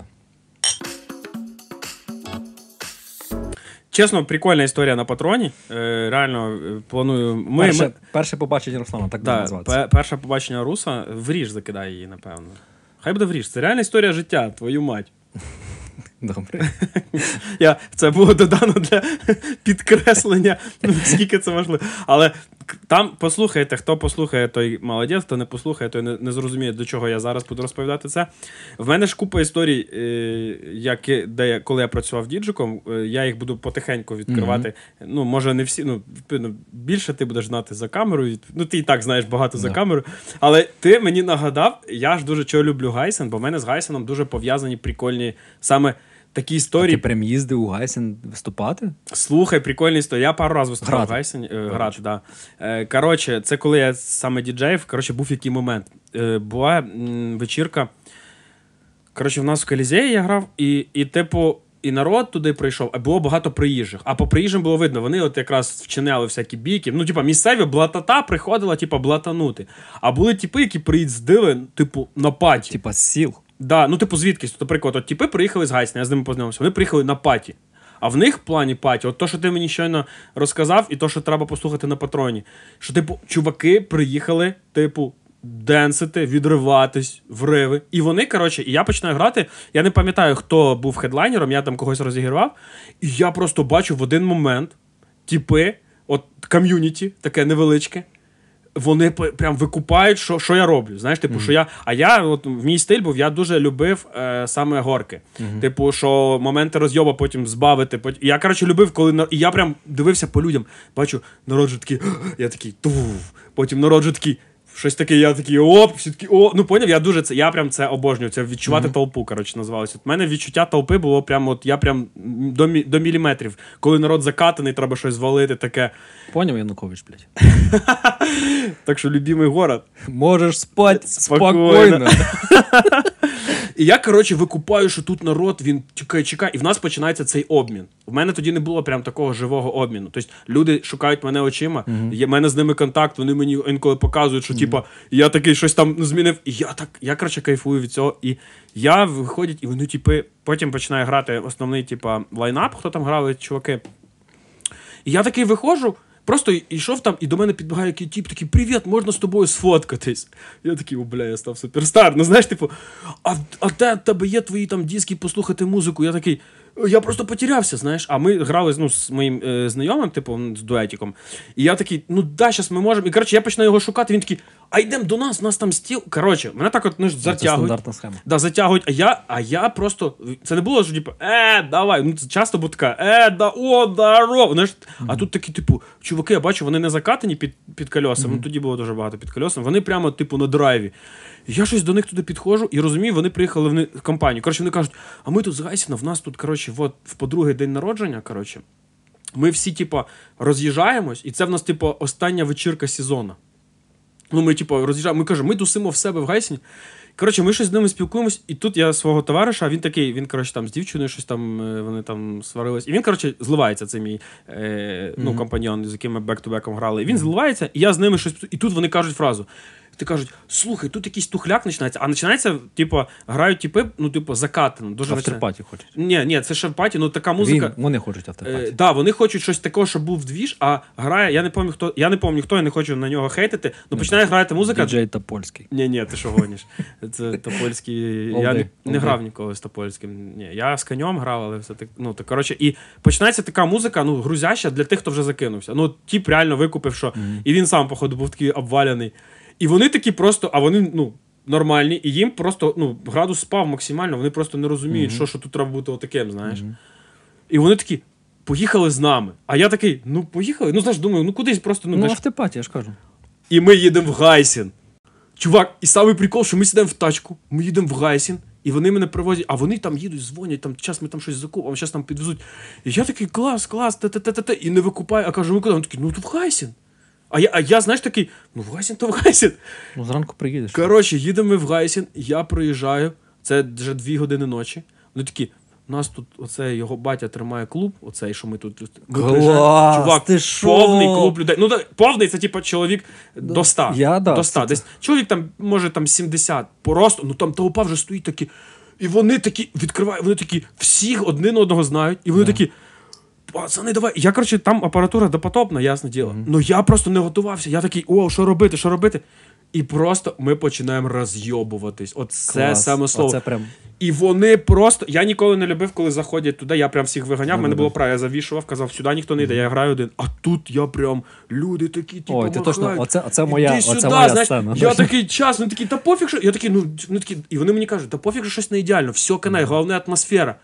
Чесно, прикольна історія на Патроні. Реально, планую... Перше побачення Руслана, так буде назватися. Перше побачення Руса. Вріж закидай її, напевно. Хай буде вріж. Це реальна історія життя, твою мать. Добре. Це було додано для підкреслення, скільки це важливо. Але там послухайте, хто послухає, той молодець, хто не послухає, той не зрозуміє, до чого я зараз буду розповідати це. В мене ж купа історій, коли я працював діджиком, я їх буду потихеньку відкривати. Mm-hmm. Ну, може не всі, більше ти будеш знати за камерою, ти і так знаєш багато за камерою, але ти мені нагадав, я ж дуже чого люблю Гайсен, бо в мене з Гайсеном дуже пов'язані прикольні саме такі історії. А ти прям їздив у Гайсен виступати? Слухай, прикольні історії. Я пару разів виступав у Гайсені. Грати, так. Коротше, це коли я саме діджеїв, був який момент. Була вечірка. В нас в Колізеї я грав, і народ туди прийшов, а було багато приїжджих. А по приїжджим було видно, вони от якраз вчиняли всякі бійки. Місцеві блатата приходила, блатанути. А були тіпи, які приїздили, на паті. З сіл. Да, звідкись, наприклад, от тіпи приїхали з Гайсня, я з ними познайомився, вони приїхали на паті. А в них в плані паті, от то, що ти мені щойно розказав, і то, що треба послухати на Патроні, що, чуваки приїхали, денсити, відриватись, вриви. І вони, і я починаю грати, я не пам'ятаю, хто був хедлайнером, я там когось розігрівав, і я просто бачу в один момент тіпи, от ком'юніті, таке невеличке, вони прям викупають, що я роблю. Знаєш, що я... А я, в мій стиль був, я дуже любив саме горки. Що моменти розйоба потім збавити. Я, любив, коли... І я прям дивився по людям. Бачу, народ же такий... Я такий... Потім народ же такий... Щось таке, я такий... Всі такі... поняв, я дуже це... Я прям це обожнюю. Це відчувати толпу, називалося. У мене відчуття толпи було прям... Я прям до міліметрів. Коли народ закатаний, треба щось валити, таке... Поняв, Янукович, блядь. Так що, любимий город. Можеш спати спокійно. І я, викупаю, що тут народ, він чекає, і в нас починається цей обмін. В мене тоді не було прям такого живого обміну. Тобто люди шукають мене очима, в мене з ними контакт, вони мені інколи показують, що я такий щось там змінив. І я кайфую від цього. І я виходять, і вони потім починаю грати основний лайнап, хто там грали, чуваки. І я такий виходжу, просто йшов там, і до мене підбігає який тіп, такий: "Привіт, можна з тобою сфоткатись?" Я такий: "О, бля, я став суперстар". Ну, знаєш, а де в тебе є твої там диски послухати музику? Я такий: "Я просто потерявся", знаєш. А ми грали з моїм знайомим, з дуетіком. І я такий: "Ну да, щас ми можемо". І, я починаю його шукати, він такий: "А йдемо до нас, у нас там стіл". Мене так затягують. Це стандартна схема. Да, затягують, а я просто... Це не було, що давай. Часто був така: "Даров". А тут такі, чуваки, я бачу, вони не закатані під колесом. Тоді було дуже багато під колесом. Вони прямо, на драйві. Я щось до них туди підходжу і розумію, вони приїхали в компанію. Вони кажуть: "А ми тут з Гайсіна, в нас тут, в подруги день народження, ми всі, роз'їжджаємось, і це в нас, остання вечірка сезону". Ми, роз'їжджаємо, ми кажемо, ми тусимо в себе в Гайсені. Ми щось з ними спілкуємось, і тут я свого товариша, він такий, він, там з дівчиною щось там, вони там сварились. І він, зливається, це мій компаньйон, з яким ми бек-ту-беком грали. І він зливається, і я з ними щось... І тут вони кажуть фразу. Ти кажуть: "Слухай, тут якийсь тухляк починається". А починається, грають тіпи, закатано. Авторпаті хочуть. Ні, це шерпаті, така музика. Вони хочуть авторпаті. Так, вони хочуть щось такого, щоб був двіж, а грає, я не пам'ятаю хто, я не хочу на нього хейтити, але починає грати музика. Діджей Топольський. Ні, ти що гониш? Це Топольський, я не грав ніколи з Топольським. Ні, я з Конем грав, але все так, і починається така музика, грузяща для тих, хто вже закинувся. Тіп реально викупив, що і він сам, походу, був такий обвалений. І вони такі просто, нормальні, і їм просто, градус спав максимально, вони просто не розуміють, що тут треба бути отаким, знаєш. І вони такі: поїхали з нами. А я такий, ну поїхали, ну знаєш, думаю, ну кудись просто... Ну автопаті, я ж кажу. І ми їдемо в Гайсін. Чувак, і самий прикол, що ми сідаємо в тачку, ми їдемо в Гайсін, і вони мене привозять, а вони там їдуть, дзвонять, там час ми там щось закупимо, час нам підвезуть. І я такий, клас, клас, та-та-та-та, і не викупаю, а кажу, ну куди? Вони такі, ну тут в Гайсін. А я, знаєш, такий, ну в Гайсін, то в Гайсін. Ну зранку приїдеш. Коротше, їдемо ми в Гайсін, я проїжджаю, це вже 2 години ночі. Вони такі, нас тут, оце, його батя тримає клуб, оцей, що ми тут... Ми приїжджаємо, чувак, повний клуб людей. Ну, повний, це, типу, чоловік до 100. До 100. Десь, чоловік там, може, там 70. Просто, ну, там толпа вже стоїть такі. І вони такі, відкривають, вони такі, всіх один одного знають. І вони такі, пацани, давай. Я, коротше, там апаратура допотопна, ясне діло. Ну, я просто не готувався. Я такий, о, що робити, що робити? І просто ми починаємо розйобуватись. Оце саме слово. Оце прям... І вони просто... Я ніколи не любив, коли заходять туди, я прям всіх виганяв, мене було правильно, я завішував, казав, сюди ніхто не йде, я граю один. А тут я прям, люди такі, типу, махають. Ой, ти точно, оце моя знаєш, сцена. Я такий час, вони такі, та пофіг, що... Я такий, ну, такі... І вони мені кажуть, та пофіг, що щось не ідеально, все, канай, головне атмосфера.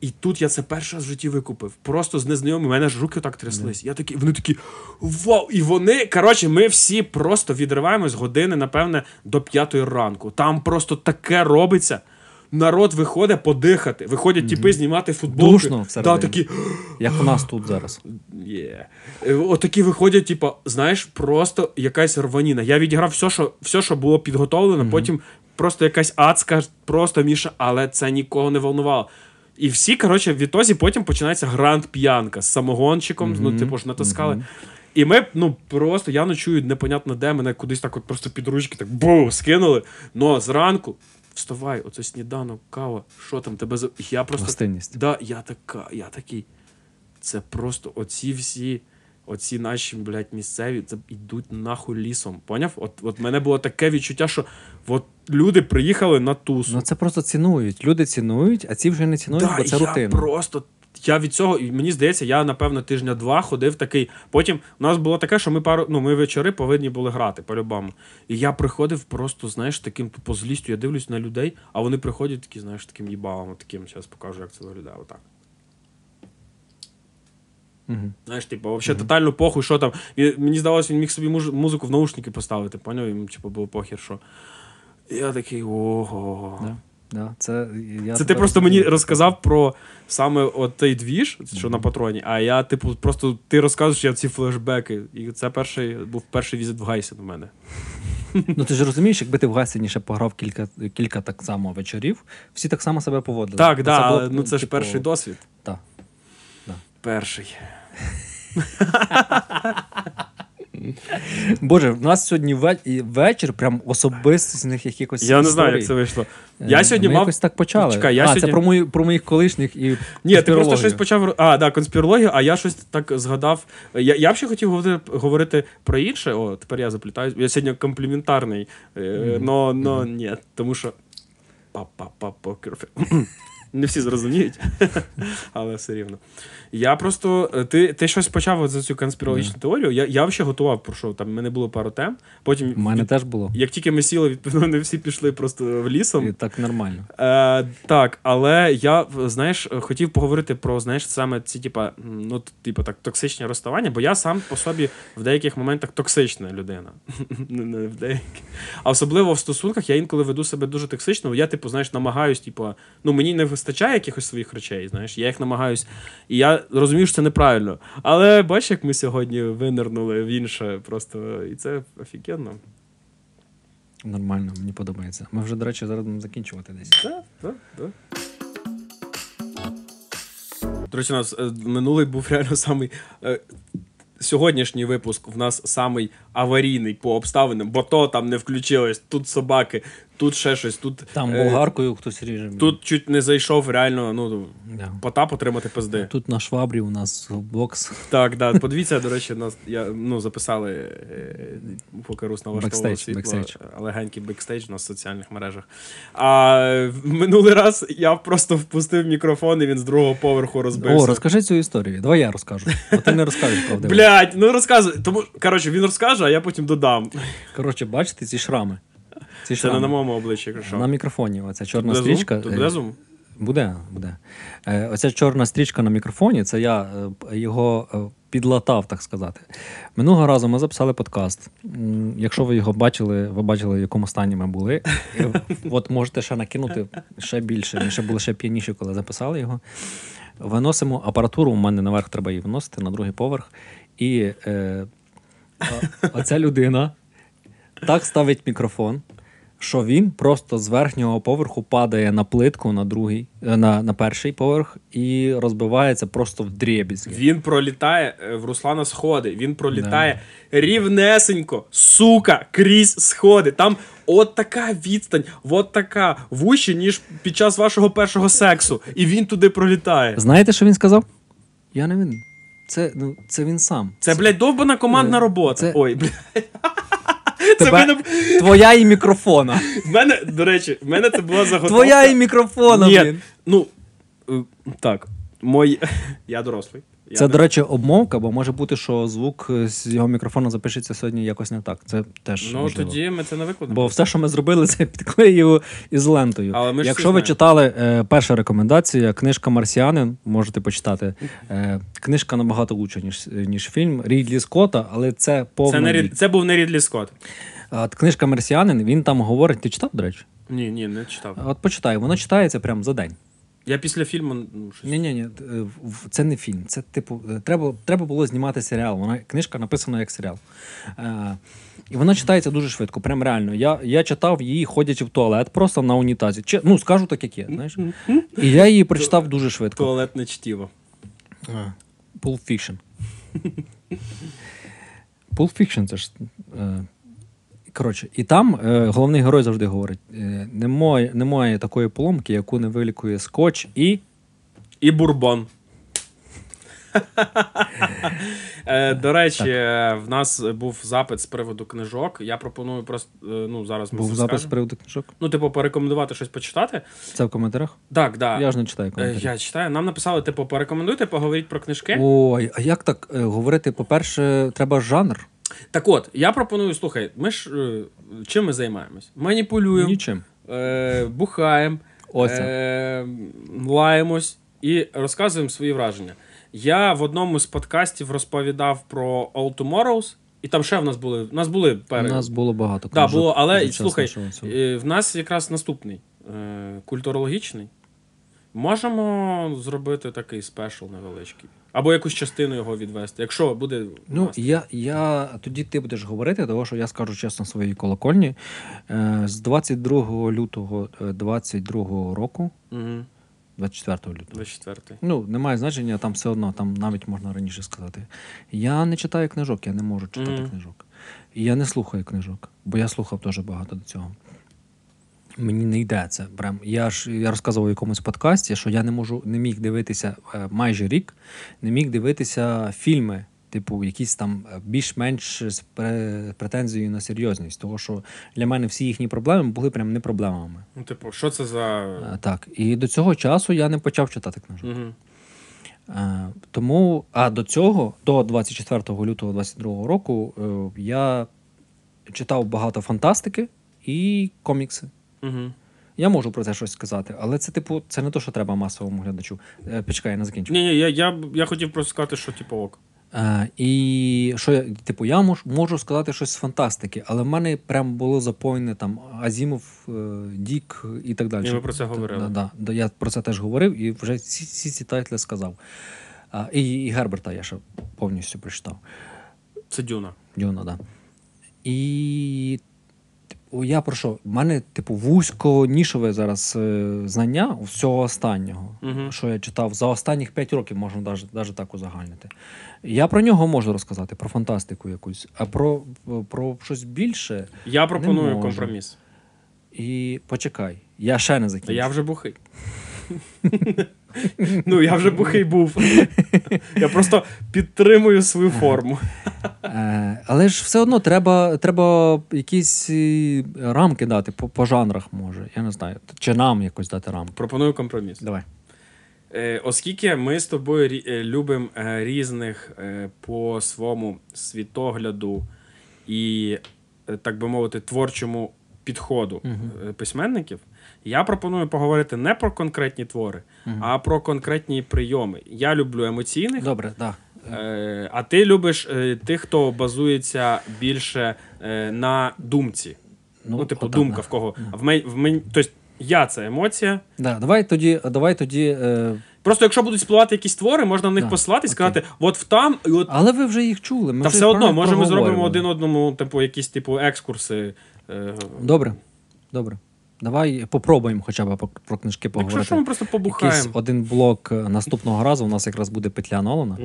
І тут я це перший раз в житті викупив. Просто з незнайомими, мене ж руки так тряслись. Я такі, вони такі, вау! І вони, коротше, ми всі просто відриваємось години, напевне, до 5 ранку. Там просто таке робиться. Народ виходить подихати. Виходять тіпи знімати футболки. Душно всередині. Да, такі... Як у нас тут зараз. Отакі виходять, типу, знаєш, просто якась рваніна. Я відіграв все, що було підготовлено, потім просто якась адська, просто Міша, але це нікого не волнувало. І всі, коротше, в ітозі потім починається гранд-п'янка з самогончиком, ну, типу ж натискали. І ми, ну, просто, я ночую непонятно де, мене кудись так от просто під ручки так бу, скинули. Но зранку, вставай, оце сніданок, кава, що там тебе за... Я просто... Гостинність. Да, я такий, це просто оці всі, оці наші, блядь, місцеві, це йдуть нахуй лісом, поняв? От мене було таке відчуття, що от люди приїхали на тусу. Ну це просто цінують, люди цінують, а ці вже не цінують, да, бо це рутина. Я від цього, мені здається, я, напевно, 2 тижні ходив такий. Потім у нас було таке, що ми вечори повинні були грати по-любому. І я приходив просто, знаєш, таким тупо злістю, я дивлюсь на людей, а вони приходять такі, знаєш, таким їбалом, таким, зараз покажу, як це виглядає, отак. Знаєш, типу, взагалі тотально похуй, що там. І мені здавалося, він міг собі музику в наушники поставити, поняв? Йому, типу, було похер, що. І я такий, ого. Да, це ти просто мені розказав про саме цей двіж, що на патроні, а я, типу, просто ти розказуєш, я ці флешбеки. І це був перший візит в Гайсін у мене. Ну ти ж розумієш, якби ти в Гайсіні ще пограв кілька так само вечорів, всі так само себе поводили. Так, так, да, ну це ж перший досвід. Так. Да. Перший. Боже, в нас сьогодні вечір прям особистісних якихось історій. Я не знаю, як це вийшло. Я сьогодні мав... якось так почали. Чекай, це про моїх колишніх і конспірологію. Ні, ти просто щось почав... конспірологію, а я щось так згадав. Я б ще хотів говорити про інше. О, тепер я заплітаюсь. Я сьогодні компліментарний. Но ні, тому що... Не всі зрозуміють, але все рівно. Я просто... Ти щось почав за цю конспірологічну теорію. Я взагалі готував, про що там в мене було пару тем. Потім в мене теж було. Як тільки ми сіли, відповідно, не всі пішли просто в лісом. І так нормально. Так, але я, знаєш, хотів поговорити про, знаєш, саме ці, типа так, токсичні розставання, бо я сам по собі в деяких моментах токсична людина. Не в деяких. А особливо в стосунках я інколи веду себе дуже токсично. Я, типу, знаєш, намагаюсь, типу, ну мені не вистачає якихось своїх речей, знаєш, я їх намагаюсь, і я розумію, що це неправильно. Але бачиш, як ми сьогодні винирнули в інше просто, і це офігенно. Нормально, мені подобається. Ми вже, до речі, зараз будемо закінчувати десь. Так. До речі, у нас минулий був реально самий... Сьогоднішній випуск в нас самий аварійний по обставинам, бо то там не включилось, тут собаки, тут ще щось, тут... Там болгаркою хтось ріже. Тут чуть не зайшов реально, Потап отримати пизди. Тут на швабрі у нас бокс. Так, подивіться, до речі, нас записали, поки Рус налаштовував світло, легенький бекстейдж у нас в соціальних мережах. А минулий раз я просто впустив мікрофон, і він з 2-го поверху розбився. О, розкажи цю історію, давай я розкажу, бо ти не розкажеш правди. Блядь, ну розказуй. Коротше, він розкаже, а я потім додам. Коротше, бачите ці шрами? Це не на моєму обличчі, якщо. На мікрофоні, оця чорна стрічка. Тут буде зум? Буде. Оця чорна стрічка на мікрофоні, це я його підлатав, так сказати. Минулого разу ми записали подкаст. Якщо ви його бачили, ви бачили, в якому стані ми були. От можете ще накинути ще більше. Ми ще були ще п'яніші, коли записали його. Виносимо апаратуру, у мене наверх треба її виносити, на другий поверх. І оця людина так ставить мікрофон, що він просто з верхнього поверху падає на плитку, на перший поверх, і розбивається просто в дребізки. Він пролітає, в Руслана сходи, він пролітає рівнесенько, сука, крізь сходи. Там от така відстань, от така вище, ніж під час вашого першого сексу. І він туди пролітає. Знаєте, що він сказав? Я не винен. Це він сам. Це, блядь, довбана командна робота. Ой, блядь. Твоя і мікрофона. В мене це була заготовка. Твоя і мікрофона, блін. Ну, так. Я дорослий. Це, до речі, обмовка, бо може бути, що звук з його мікрофону запишеться сьогодні якось не так. Це теж можливо. Тоді ми це не викладемо. Бо все, що ми зробили, це підклею із лентою. Якщо ви читали перша рекомендація, книжка «Марсіанин», можете почитати. Книжка набагато лучша, ніж фільм. Рідлі Скотта, але це повний... Це був не Рідлі Скотт. Книжка «Марсіанин», він там говорить... Ти читав, до речі? Ні, не читав. От почитай. Воно читається прямо за день. Я після фільму... Ні, це не фільм. Це, типу, треба було знімати серіал. Книжка написана як серіал. І вона читається дуже швидко, прям реально. Я читав її, ходячи в туалет, просто на унітазі. Скажу так, як є, знаєш. І я її прочитав дуже швидко. Туалетне чтіво. Pulp Fiction. Pulp Fiction, це ж... Коротше, і там головний герой завжди говорить, немає такої поломки, яку не вилікує скотч і бурбон. До речі, в нас був запит з приводу книжок. Я пропоную просто, зараз ми був запит з приводу книжок? Порекомендувати щось почитати. Це в коментарях? Так. Я ж не читаю коментарі. Я читаю. Нам написали, порекомендуйте, поговоріть про книжки. Ой, а як так говорити? По-перше, треба жанр. Так от, я пропоную, слухай, ми ж чим ми займаємось? Маніпулюємо. Нічим. Бухаємо. Лаємось і розказуємо свої враження. Я в одному з подкастів розповідав про All Tomorrow's, і там ще в нас були перед. У нас було багато. Так, було, але, слухай, в нас якраз наступний культурологічний. Можемо зробити такий спешл невеличкий. Або якусь частину його відвести, якщо буде... Тоді ти будеш говорити, тому що я скажу чесно своїй колокольні. З 22 лютого 22 року, 24 лютого. 24. Немає значення, там все одно, там навіть можна раніше сказати. Я не читаю книжок, я не можу читати книжок. І я не слухаю книжок, бо я слухав дуже багато до цього. Мені не йде це. Я розказував у якомусь подкасті, що я не міг дивитися майже рік, не міг дивитися фільми, типу якісь там більш-менш з претензією на серйозність. Того, що для мене всі їхні проблеми були прям не проблемами. Що це за... Так. І до цього часу я не почав читати книжок. Угу. Тому, до цього, до 24 лютого 2022 року, я читав багато фантастики і комікси. Угу. Я можу про це щось сказати, але це, це не то, що треба масовому глядачу. Почекай, я не закінчу. Ні, я хотів просто сказати, що, ок. І що, я можу сказати щось з фантастики, але в мене прям було заповнене там Азімов, Дік і так далі. І ви про це говорили. Да, я про це теж говорив і вже всі ці тайтли сказав. І Герберта я ще повністю прочитав. Це Дюна. Дюна, так. Да. І... Я про що? В мене, вузько-нішове зараз знання всього останнього, що я читав. За останніх 5 років можна навіть так узагальнити. Я про нього можу розказати, про фантастику якусь, а про щось більше. Я пропоную компроміс. І почекай, я ще не закінчу. Я вже бухий. Я вже бухий був. Я просто підтримую свою форму. Але ж все одно треба якісь рамки дати по жанрах, може. Я не знаю. Чи нам якось дати рамки? Пропоную компроміс. Давай. Оскільки ми з тобою любимо різних по своєму світогляду і, так би мовити, творчому підходу письменників, Я пропоную поговорити не про конкретні твори, а про конкретні прийоми. Я люблю емоційних. Добре, да. А ти любиш тих, хто базується більше на думці. Ну, типу, думка в кого. Тобто, я — це емоція. Да, давай тоді... Просто якщо будуть спливати якісь твори, можна в них послатись, сказати, от там... І от... Але ви вже їх чули. Та все одно, може ми зробимо один одному типу, якісь типу, екскурси. Добре. Давай попробуємо хоча б про книжки поговорити. Якщо що, ми просто побухаємо. Якийсь один блок наступного разу, у нас якраз буде петля Нолана.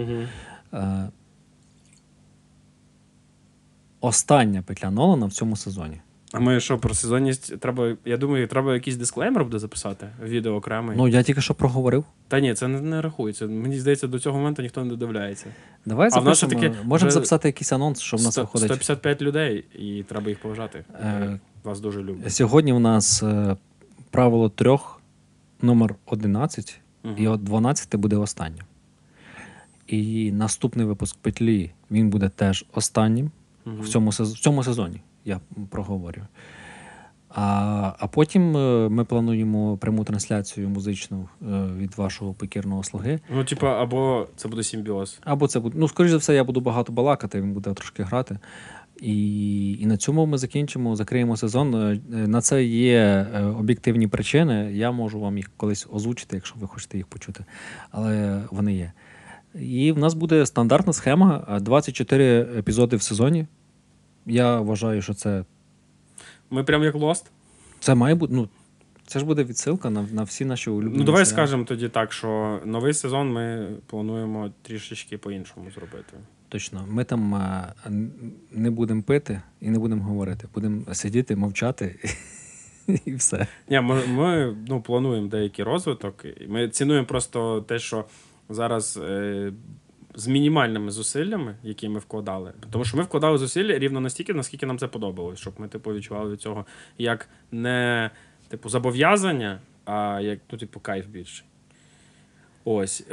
Остання петля Нолана в цьому сезоні. А ми що, про сезонність треба, я думаю, треба якийсь дисклеймер буде записати в відео окремий. Ну, я тільки що проговорив. Та ні, це не рахується. Мені здається, до цього моменту ніхто не додивляється. Давай запишемо, можемо записати якийсь анонс, що в нас виходить. 155 людей, і треба їх поважати. Вас дуже люблю. Сьогодні в нас правило трьох, номер 11, і от 12 буде останнім. І наступний випуск петлі, він буде теж останнім в цьому сезоні. Я проговорю. А потім ми плануємо пряму трансляцію музичну від вашого покірного слуги. Ну, типа, або це буде симбіоз. Або це буде... Ну, скоріш за все, я буду багато балакати, він буде трошки грати. І на цьому ми закриємо сезон. На це є об'єктивні причини. Я можу вам їх колись озвучити, якщо ви хочете їх почути. Але вони є. І в нас буде стандартна схема. 24 епізоди в сезоні. Я вважаю, що це... Ми прям як Lost. Це має бути... Ну, це ж буде відсилка на всі наші улюблені. Ну, давай скажемо тоді так, що новий сезон ми плануємо трішечки по-іншому зробити. Точно. Ми там не будемо пити і не будемо говорити. Будемо сидіти, мовчати і все. Ні, ми плануємо деякий розвиток. Ми цінуємо просто те, що зараз... з мінімальними зусиллями, які ми вкладали. Тому що ми вкладали зусилля рівно настільки, наскільки нам це подобалось, щоб ми відчували від цього як не зобов'язання, а як кайф більше. Ось.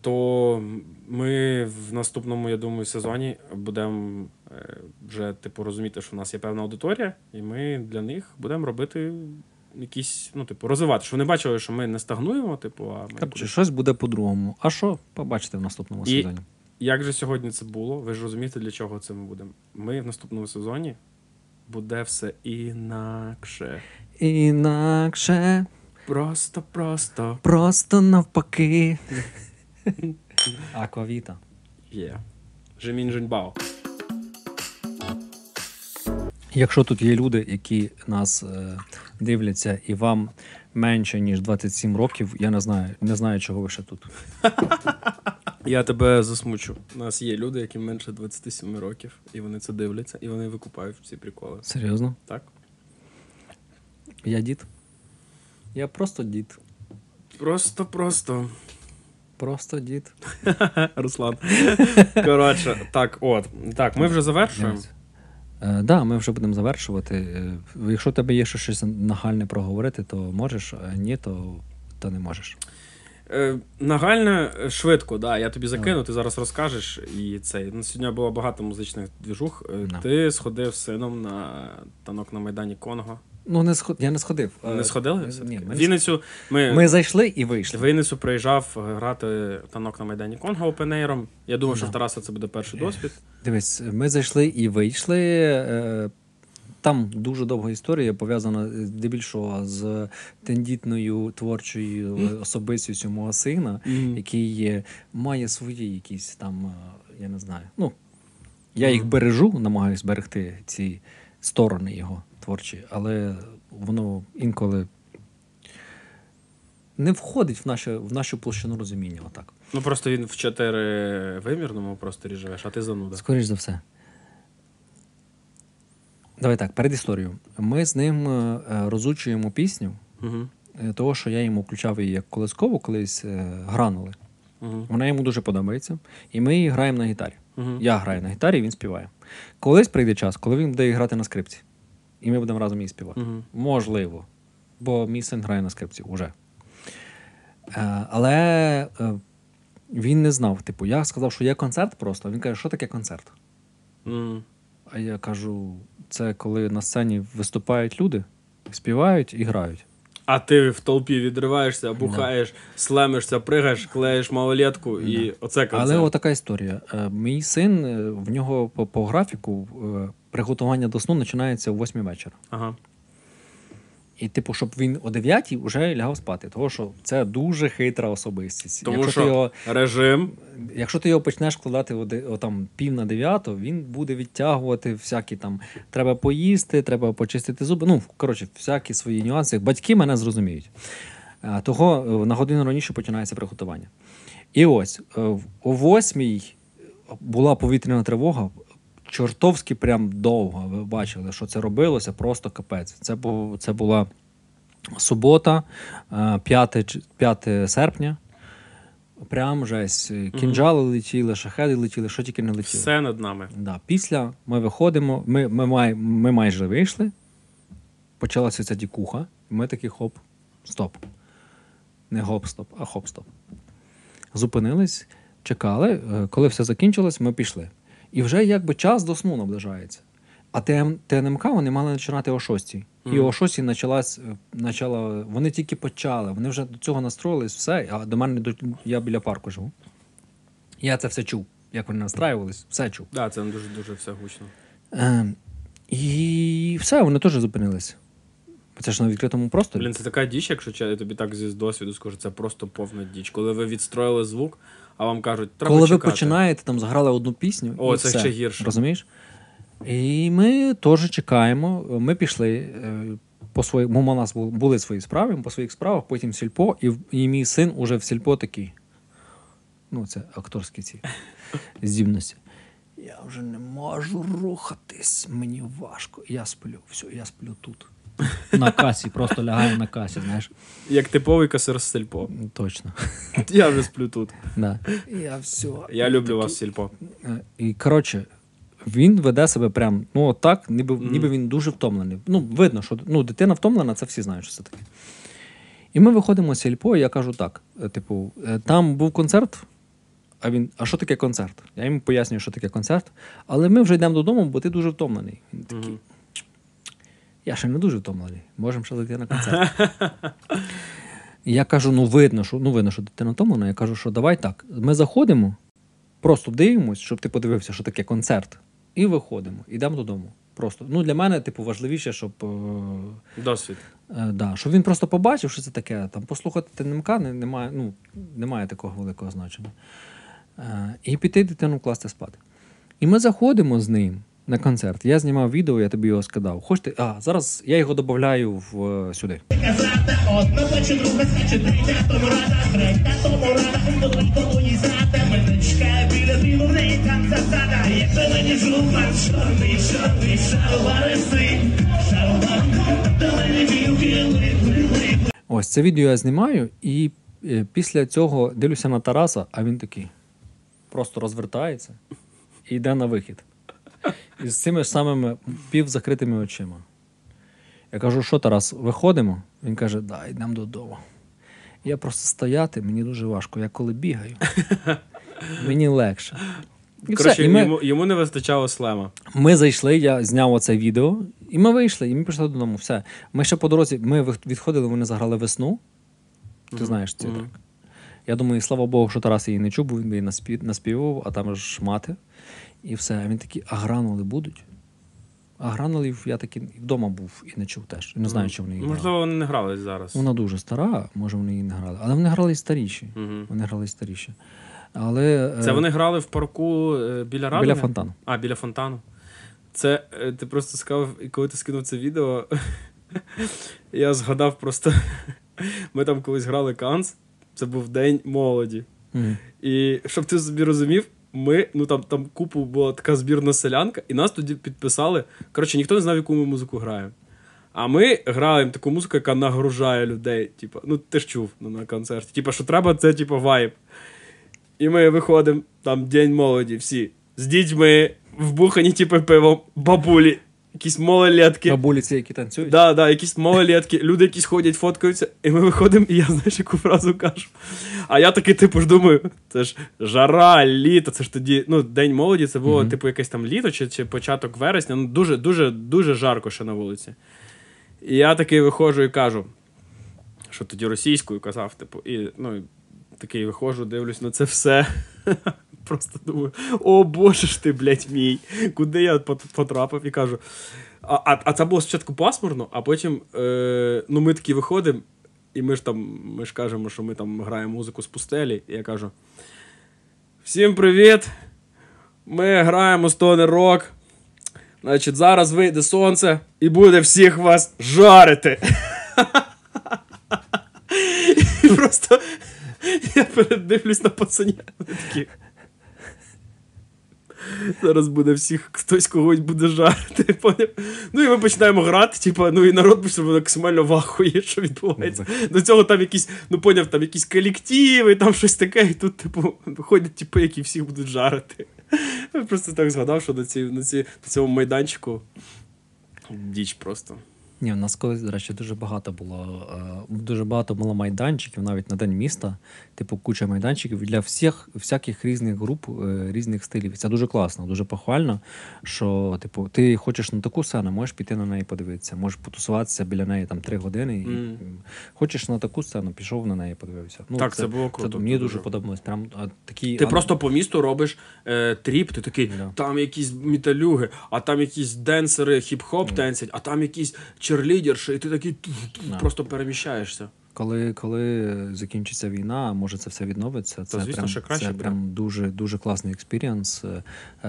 То ми в наступному, я думаю, сезоні будемо вже розуміти, що в нас є певна аудиторія, і ми для них будемо робити якісь, розвивати, що вони бачили, що ми не стагнуємо, щось буде по-другому. А що? Побачите в наступному сезоні. Як же сьогодні це було? Ви ж розумієте, для чого це ми будемо? Ми в наступному сезоні буде все інакше. Інакше. Просто. Просто навпаки. Аквавіта. Є. Жемінь-жень-бао. Якщо тут є люди, які нас дивляться, і вам менше, ніж 27 років, я не знаю, чого ви ще тут. Я тебе засмучу. У нас є люди, які менше 27 років, і вони це дивляться, і вони викупають всі приколи. Серйозно? Так. Я дід. Я просто дід. Просто. Просто дід. Руслан. Коротше, так, ми вже завершуємо. Так, ми вже будемо завершувати. Якщо у тебе є щось нагальне проговорити, то можеш, а ні, то не можеш. Нагальне швидко, да. Я тобі закину, ти зараз розкажеш. І це. Сьогодні було багато музичних двіжух. No. Ти сходив з сином на танок на Майдані Конго. Ну, я не сходив. Не сходили? Ні, ми зайшли і вийшли. В Вінницю приїжджав грати танок на Майдані Конго опенейром. Я думаю, що в Тараса це буде перший досвід. Дивись, ми зайшли і вийшли. Там дуже довга історія, пов'язана здебільшого з тендітною творчою особистістю мого сина, який має свої якісь там, я не знаю, я їх бережу, намагаюся берегти ці сторони його. Творчі, але воно інколи не входить в нашу площину розуміння. Отак. Ну просто він в чотиривимірному просторі живеш, а ти зануда. Скоріш за все. Давай так, перед історією. Ми з ним розучуємо пісню, того, що я йому включав її як колискову, колись гранули. Вона йому дуже подобається. І ми її граємо на гітарі. Я граю на гітарі, він співає. Колись прийде час, коли він буде грати на скрипці. І ми будемо разом її співати. Можливо. Бо мій син грає на скрипці уже. Але він не знав. Я сказав, що є концерт просто. Він каже, що таке концерт? А я кажу, це коли на сцені виступають люди, співають і грають. А ти в толпі відриваєшся, бухаєш, слемишся, пригаєш, клеїш малолетку і оце концерт. Але отака історія. Мій син, в нього по графіку приготування до сну починається о 8 вечора. Ага. І, типу, щоб він о 9-й вже лягав спати. Тому що це дуже хитра особистість. Тому якщо що його, режим... Якщо ти його почнеш вкладати там, 8:45, він буде відтягувати всякі там... Треба поїсти, треба почистити зуби. Ну, коротше, всякі свої нюанси. Батьки мене зрозуміють. Того на годину раніше починається приготування. І ось, о 8-й була повітряна тривога. Чортовськи прям довго. Ви бачили, що це робилося, просто капець. Це була субота, 5 серпня. Прям жесть. Кінжали летіли, шахеди летіли, що тільки не летіло. Все над нами. Да. Після ми виходимо, ми майже вийшли, почалася ця дікуха, ми такі хоп-стоп. Не гоп-стоп, а хоп-стоп. Зупинились, чекали, коли все закінчилось, ми пішли. І вже якби час до сну наближається. А ТНМК вони мали починати о 6-й. І о 6-й почала, вони тільки почали, вони вже до цього настроїлись, все. А до мене, я біля парку живу. Я це все чув, як вони настраювались, все чув. Так, да, це дуже-дуже все гучно. І все, вони теж зупинились. Це ж на відкритому просторі. Блін, це така діч, якщо я тобі так з досвіду скажу, це просто повна діч. Коли ви відстроїли звук, а вам кажуть, треба чекати. Коли ви починаєте, там заграли одну пісню. О, це все, ще гірше. Розумієш? І ми теж чекаємо. Ми пішли по своїм, у нас були свої справи, по своїх справах, потім сільпо, і мій син уже в сільпо такий. Ну, це акторські ці здібності. Я вже не можу рухатись, мені важко. Я сплю, все, я сплю тут. На касі, просто лягаю на касі, знаєш. Як типовий касир з сільпо. Точно. Я вже сплю тут. Да. Я все. Я люблю вас, сільпо. І, коротше, він веде себе прям, ну, отак, ніби він дуже втомлений. Ну, видно, що дитина втомлена, це всі знають, що це таке. І ми виходимо з сільпо, і я кажу так, типу, там був концерт, а він, а що таке концерт? Я йому пояснюю, що таке концерт, але ми вже йдемо додому, бо ти дуже втомлений. Він такий, я ще не дуже втомлений, можемо ще летіти на концерт. Я кажу, видно, що дитина втомлена, я кажу, що давай так, ми заходимо, просто дивимось, щоб ти подивився, що таке концерт, і виходимо, йдемо додому. Просто, для мене, важливіше, щоб... Досвід. Да, щоб він просто побачив, що це таке, там, послухати ТНМК немає такого великого значення. І піти дитину класти спати. І ми заходимо з ним на концерт. Я знімав відео, я тобі його скидав. Хочете? А, зараз я його додаю сюди. Ось, це відео я знімаю, і після цього дивлюся на Тараса, а він такий просто розвертається і йде на вихід. І з цими ж самими півзакритими очима. Я кажу, що, Тарас, виходимо? Він каже, да, йдемо додому. Я просто стояти, мені дуже важко. Я коли бігаю, мені легше. І коротше, все, і йому не вистачало слема. Ми зайшли, я зняв оце відео, і ми вийшли, і ми пішли додому. Все. Ми ще по дорозі, ми відходили, вони заграли весну. Ти знаєш цей трек. Я думаю, слава Богу, що Тарас її не чув, бо він би її наспівав, а там ж мати. І все. А він такий, а гранули будуть? А гранулів я таки вдома був і не чув теж. Не знаю, чи вони її грали. Можливо, вони не грались зараз. Вона дуже стара, може вони її не грали. Але вони грали і старіші. Вони грали і старіші. Але, це вони грали в парку біля Радуги? Біля фонтану. А, біля фонтану. Це ти просто сказав, і коли ти скинув це відео, я згадав просто, ми там колись грали канц, це був День молоді. І щоб ти собі розумів, ми, там купу була така збірна селянка, і нас тоді підписали, коротше, ніхто не знав, яку ми музику граємо. А ми граємо таку музику, яка нагружає людей, ти ж чув на концерті, що треба, це вайб. І ми виходимо, там День молоді, всі з дітьми, вбухані пивом, бабулі, якісь малолетки. Бабулі це які танцюють? Да, якісь малолетки, люди якісь ходять, фоткаються, і ми виходимо, і я, знаєш, яку фразу кажу. А я такий, ж думаю, це ж жара, літо, це ж тоді, День молоді, це було, якесь там літо, чи початок вересня, дуже, дуже, дуже жарко ще на вулиці. І я такий виходжу і кажу, що тоді російською казав, типу, і, ну, такий виходжу, дивлюсь на це все, просто думаю, о боже ж ти, блядь, мій, куди я потрапив, і кажу, а це було спочатку пасмурно, а потім, ну, ми такі виходимо, і ми ж кажемо, що ми там граємо музику з пустелі, і я кажу, всім привіт, ми граємо стонер-рок, значить, зараз вийде сонце і буде всіх вас жарити. І просто я передивлюсь на пацанів таких. Зараз буде всіх, хтось когось буде жарити, поняв? Ну і ми починаємо грати, типу, ну і народ буде максимально вахує, що відбувається. До цього там якісь, ну поняв, там якісь колективи, там щось таке, і тут, типу, ходять типи, які всіх будуть жарити. Я просто так згадав, що на цьому майданчику діч просто. Ні, в нас колись, до речі, дуже багато було майданчиків, навіть на День міста, типу куча майданчиків для всяких різних груп, різних стилів. І це дуже класно, дуже похвально, що типу, ти хочеш на таку сцену, можеш піти на неї подивитися, можеш потусуватися біля неї там 3 години, і хочеш на таку сцену, пішов на неї, подивився. Ну, так, це було круто. Це мені дуже подобалось. Прям, такі, ти просто по місту робиш тріп, ти такий, там якісь металюги, а там якісь денсери, хіп-хоп танцять, а там якісь черлідерші, і ти такий просто переміщаєшся. Коли закінчиться війна, може це все відновиться. Це, звісно, краще, це прям дуже класний експірієнс.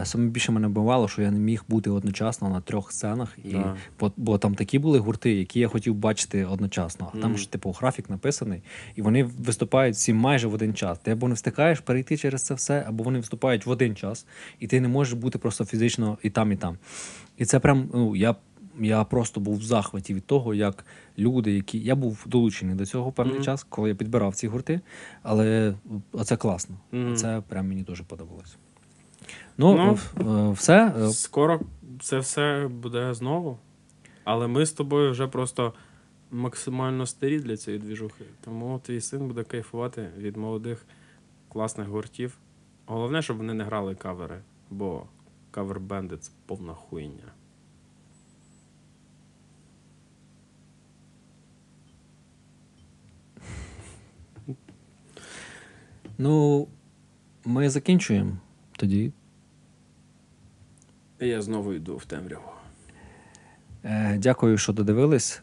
Саме більше мене бувало, що я не міг бути одночасно на 3 сценах, і бо там такі були гурти, які я хотів бачити одночасно. А там ж типу графік написаний, і вони виступають всі майже в один час. Ти або не встигаєш перейти через це все, або вони виступають в один час, і ти не можеш бути просто фізично і там, і там. І це прям, ну, я просто був в захваті від того, як люди, які... Я був долучений до цього певний час, коли я підбирав ці гурти, але це класно. Це прям мені дуже подобалось. Ну, все. Скоро це все буде знову, але ми з тобою вже просто максимально старі для цієї двіжухи. Тому твій син буде кайфувати від молодих класних гуртів. Головне, щоб вони не грали кавери, бо кавер-бенди — це повна хуйня. Ну, ми закінчуємо тоді. Я знову йду в темряву. Дякую, що додивились.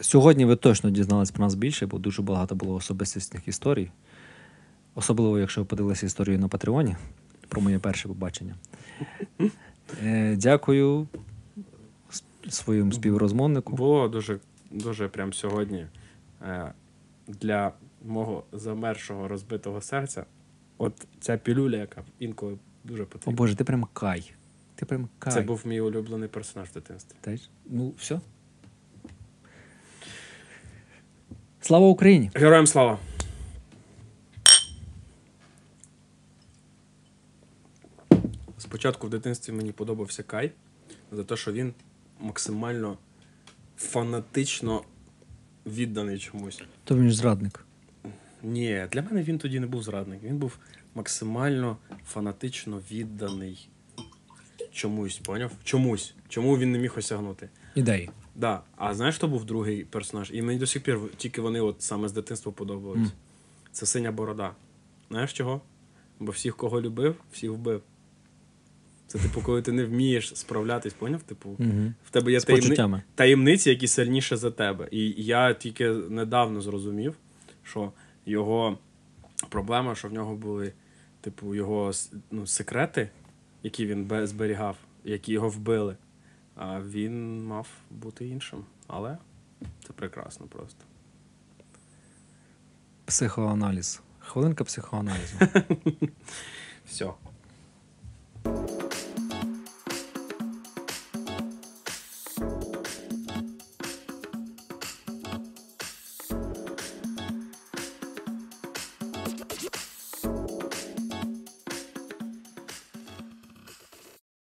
Сьогодні ви точно дізнались про нас більше, бо дуже багато було особистісних історій. Особливо, якщо ви подивилися історію на Патреоні про моє перше побачення. Дякую своєму співрозмовнику. Було дуже прям сьогодні для мого замершого, розбитого серця. От ця пілюля, яка інколи дуже потрібна. О боже, ти прям Кай. Це був мій улюблений персонаж в дитинстві. Ну, все. Слава Україні! Героям слава! Спочатку в дитинстві мені подобався Кай за те, що він максимально фанатично відданий чомусь. То він ж зрадник. Ні, для мене він тоді не був зрадник. Він був максимально фанатично відданий чомусь, поняв? Чомусь. Чому він не міг осягнути. Ідеї. Так. Да. А знаєш, хто був другий персонаж? І мені до сих пір тільки вони от саме з дитинства подобались. Це Синя Борода. Знаєш чого? Бо всіх, кого любив, всіх вбив. Це, типу, коли ти не вмієш справлятись, поняв? Типу, в тебе є таємниці, які сильніше за тебе. І я тільки недавно зрозумів, що його проблема, що в нього були, типу, його, ну, секрети, які він зберігав, які його вбили. А він мав бути іншим. Але це прекрасно просто. Психоаналіз. Хвилинка психоаналізу. Все.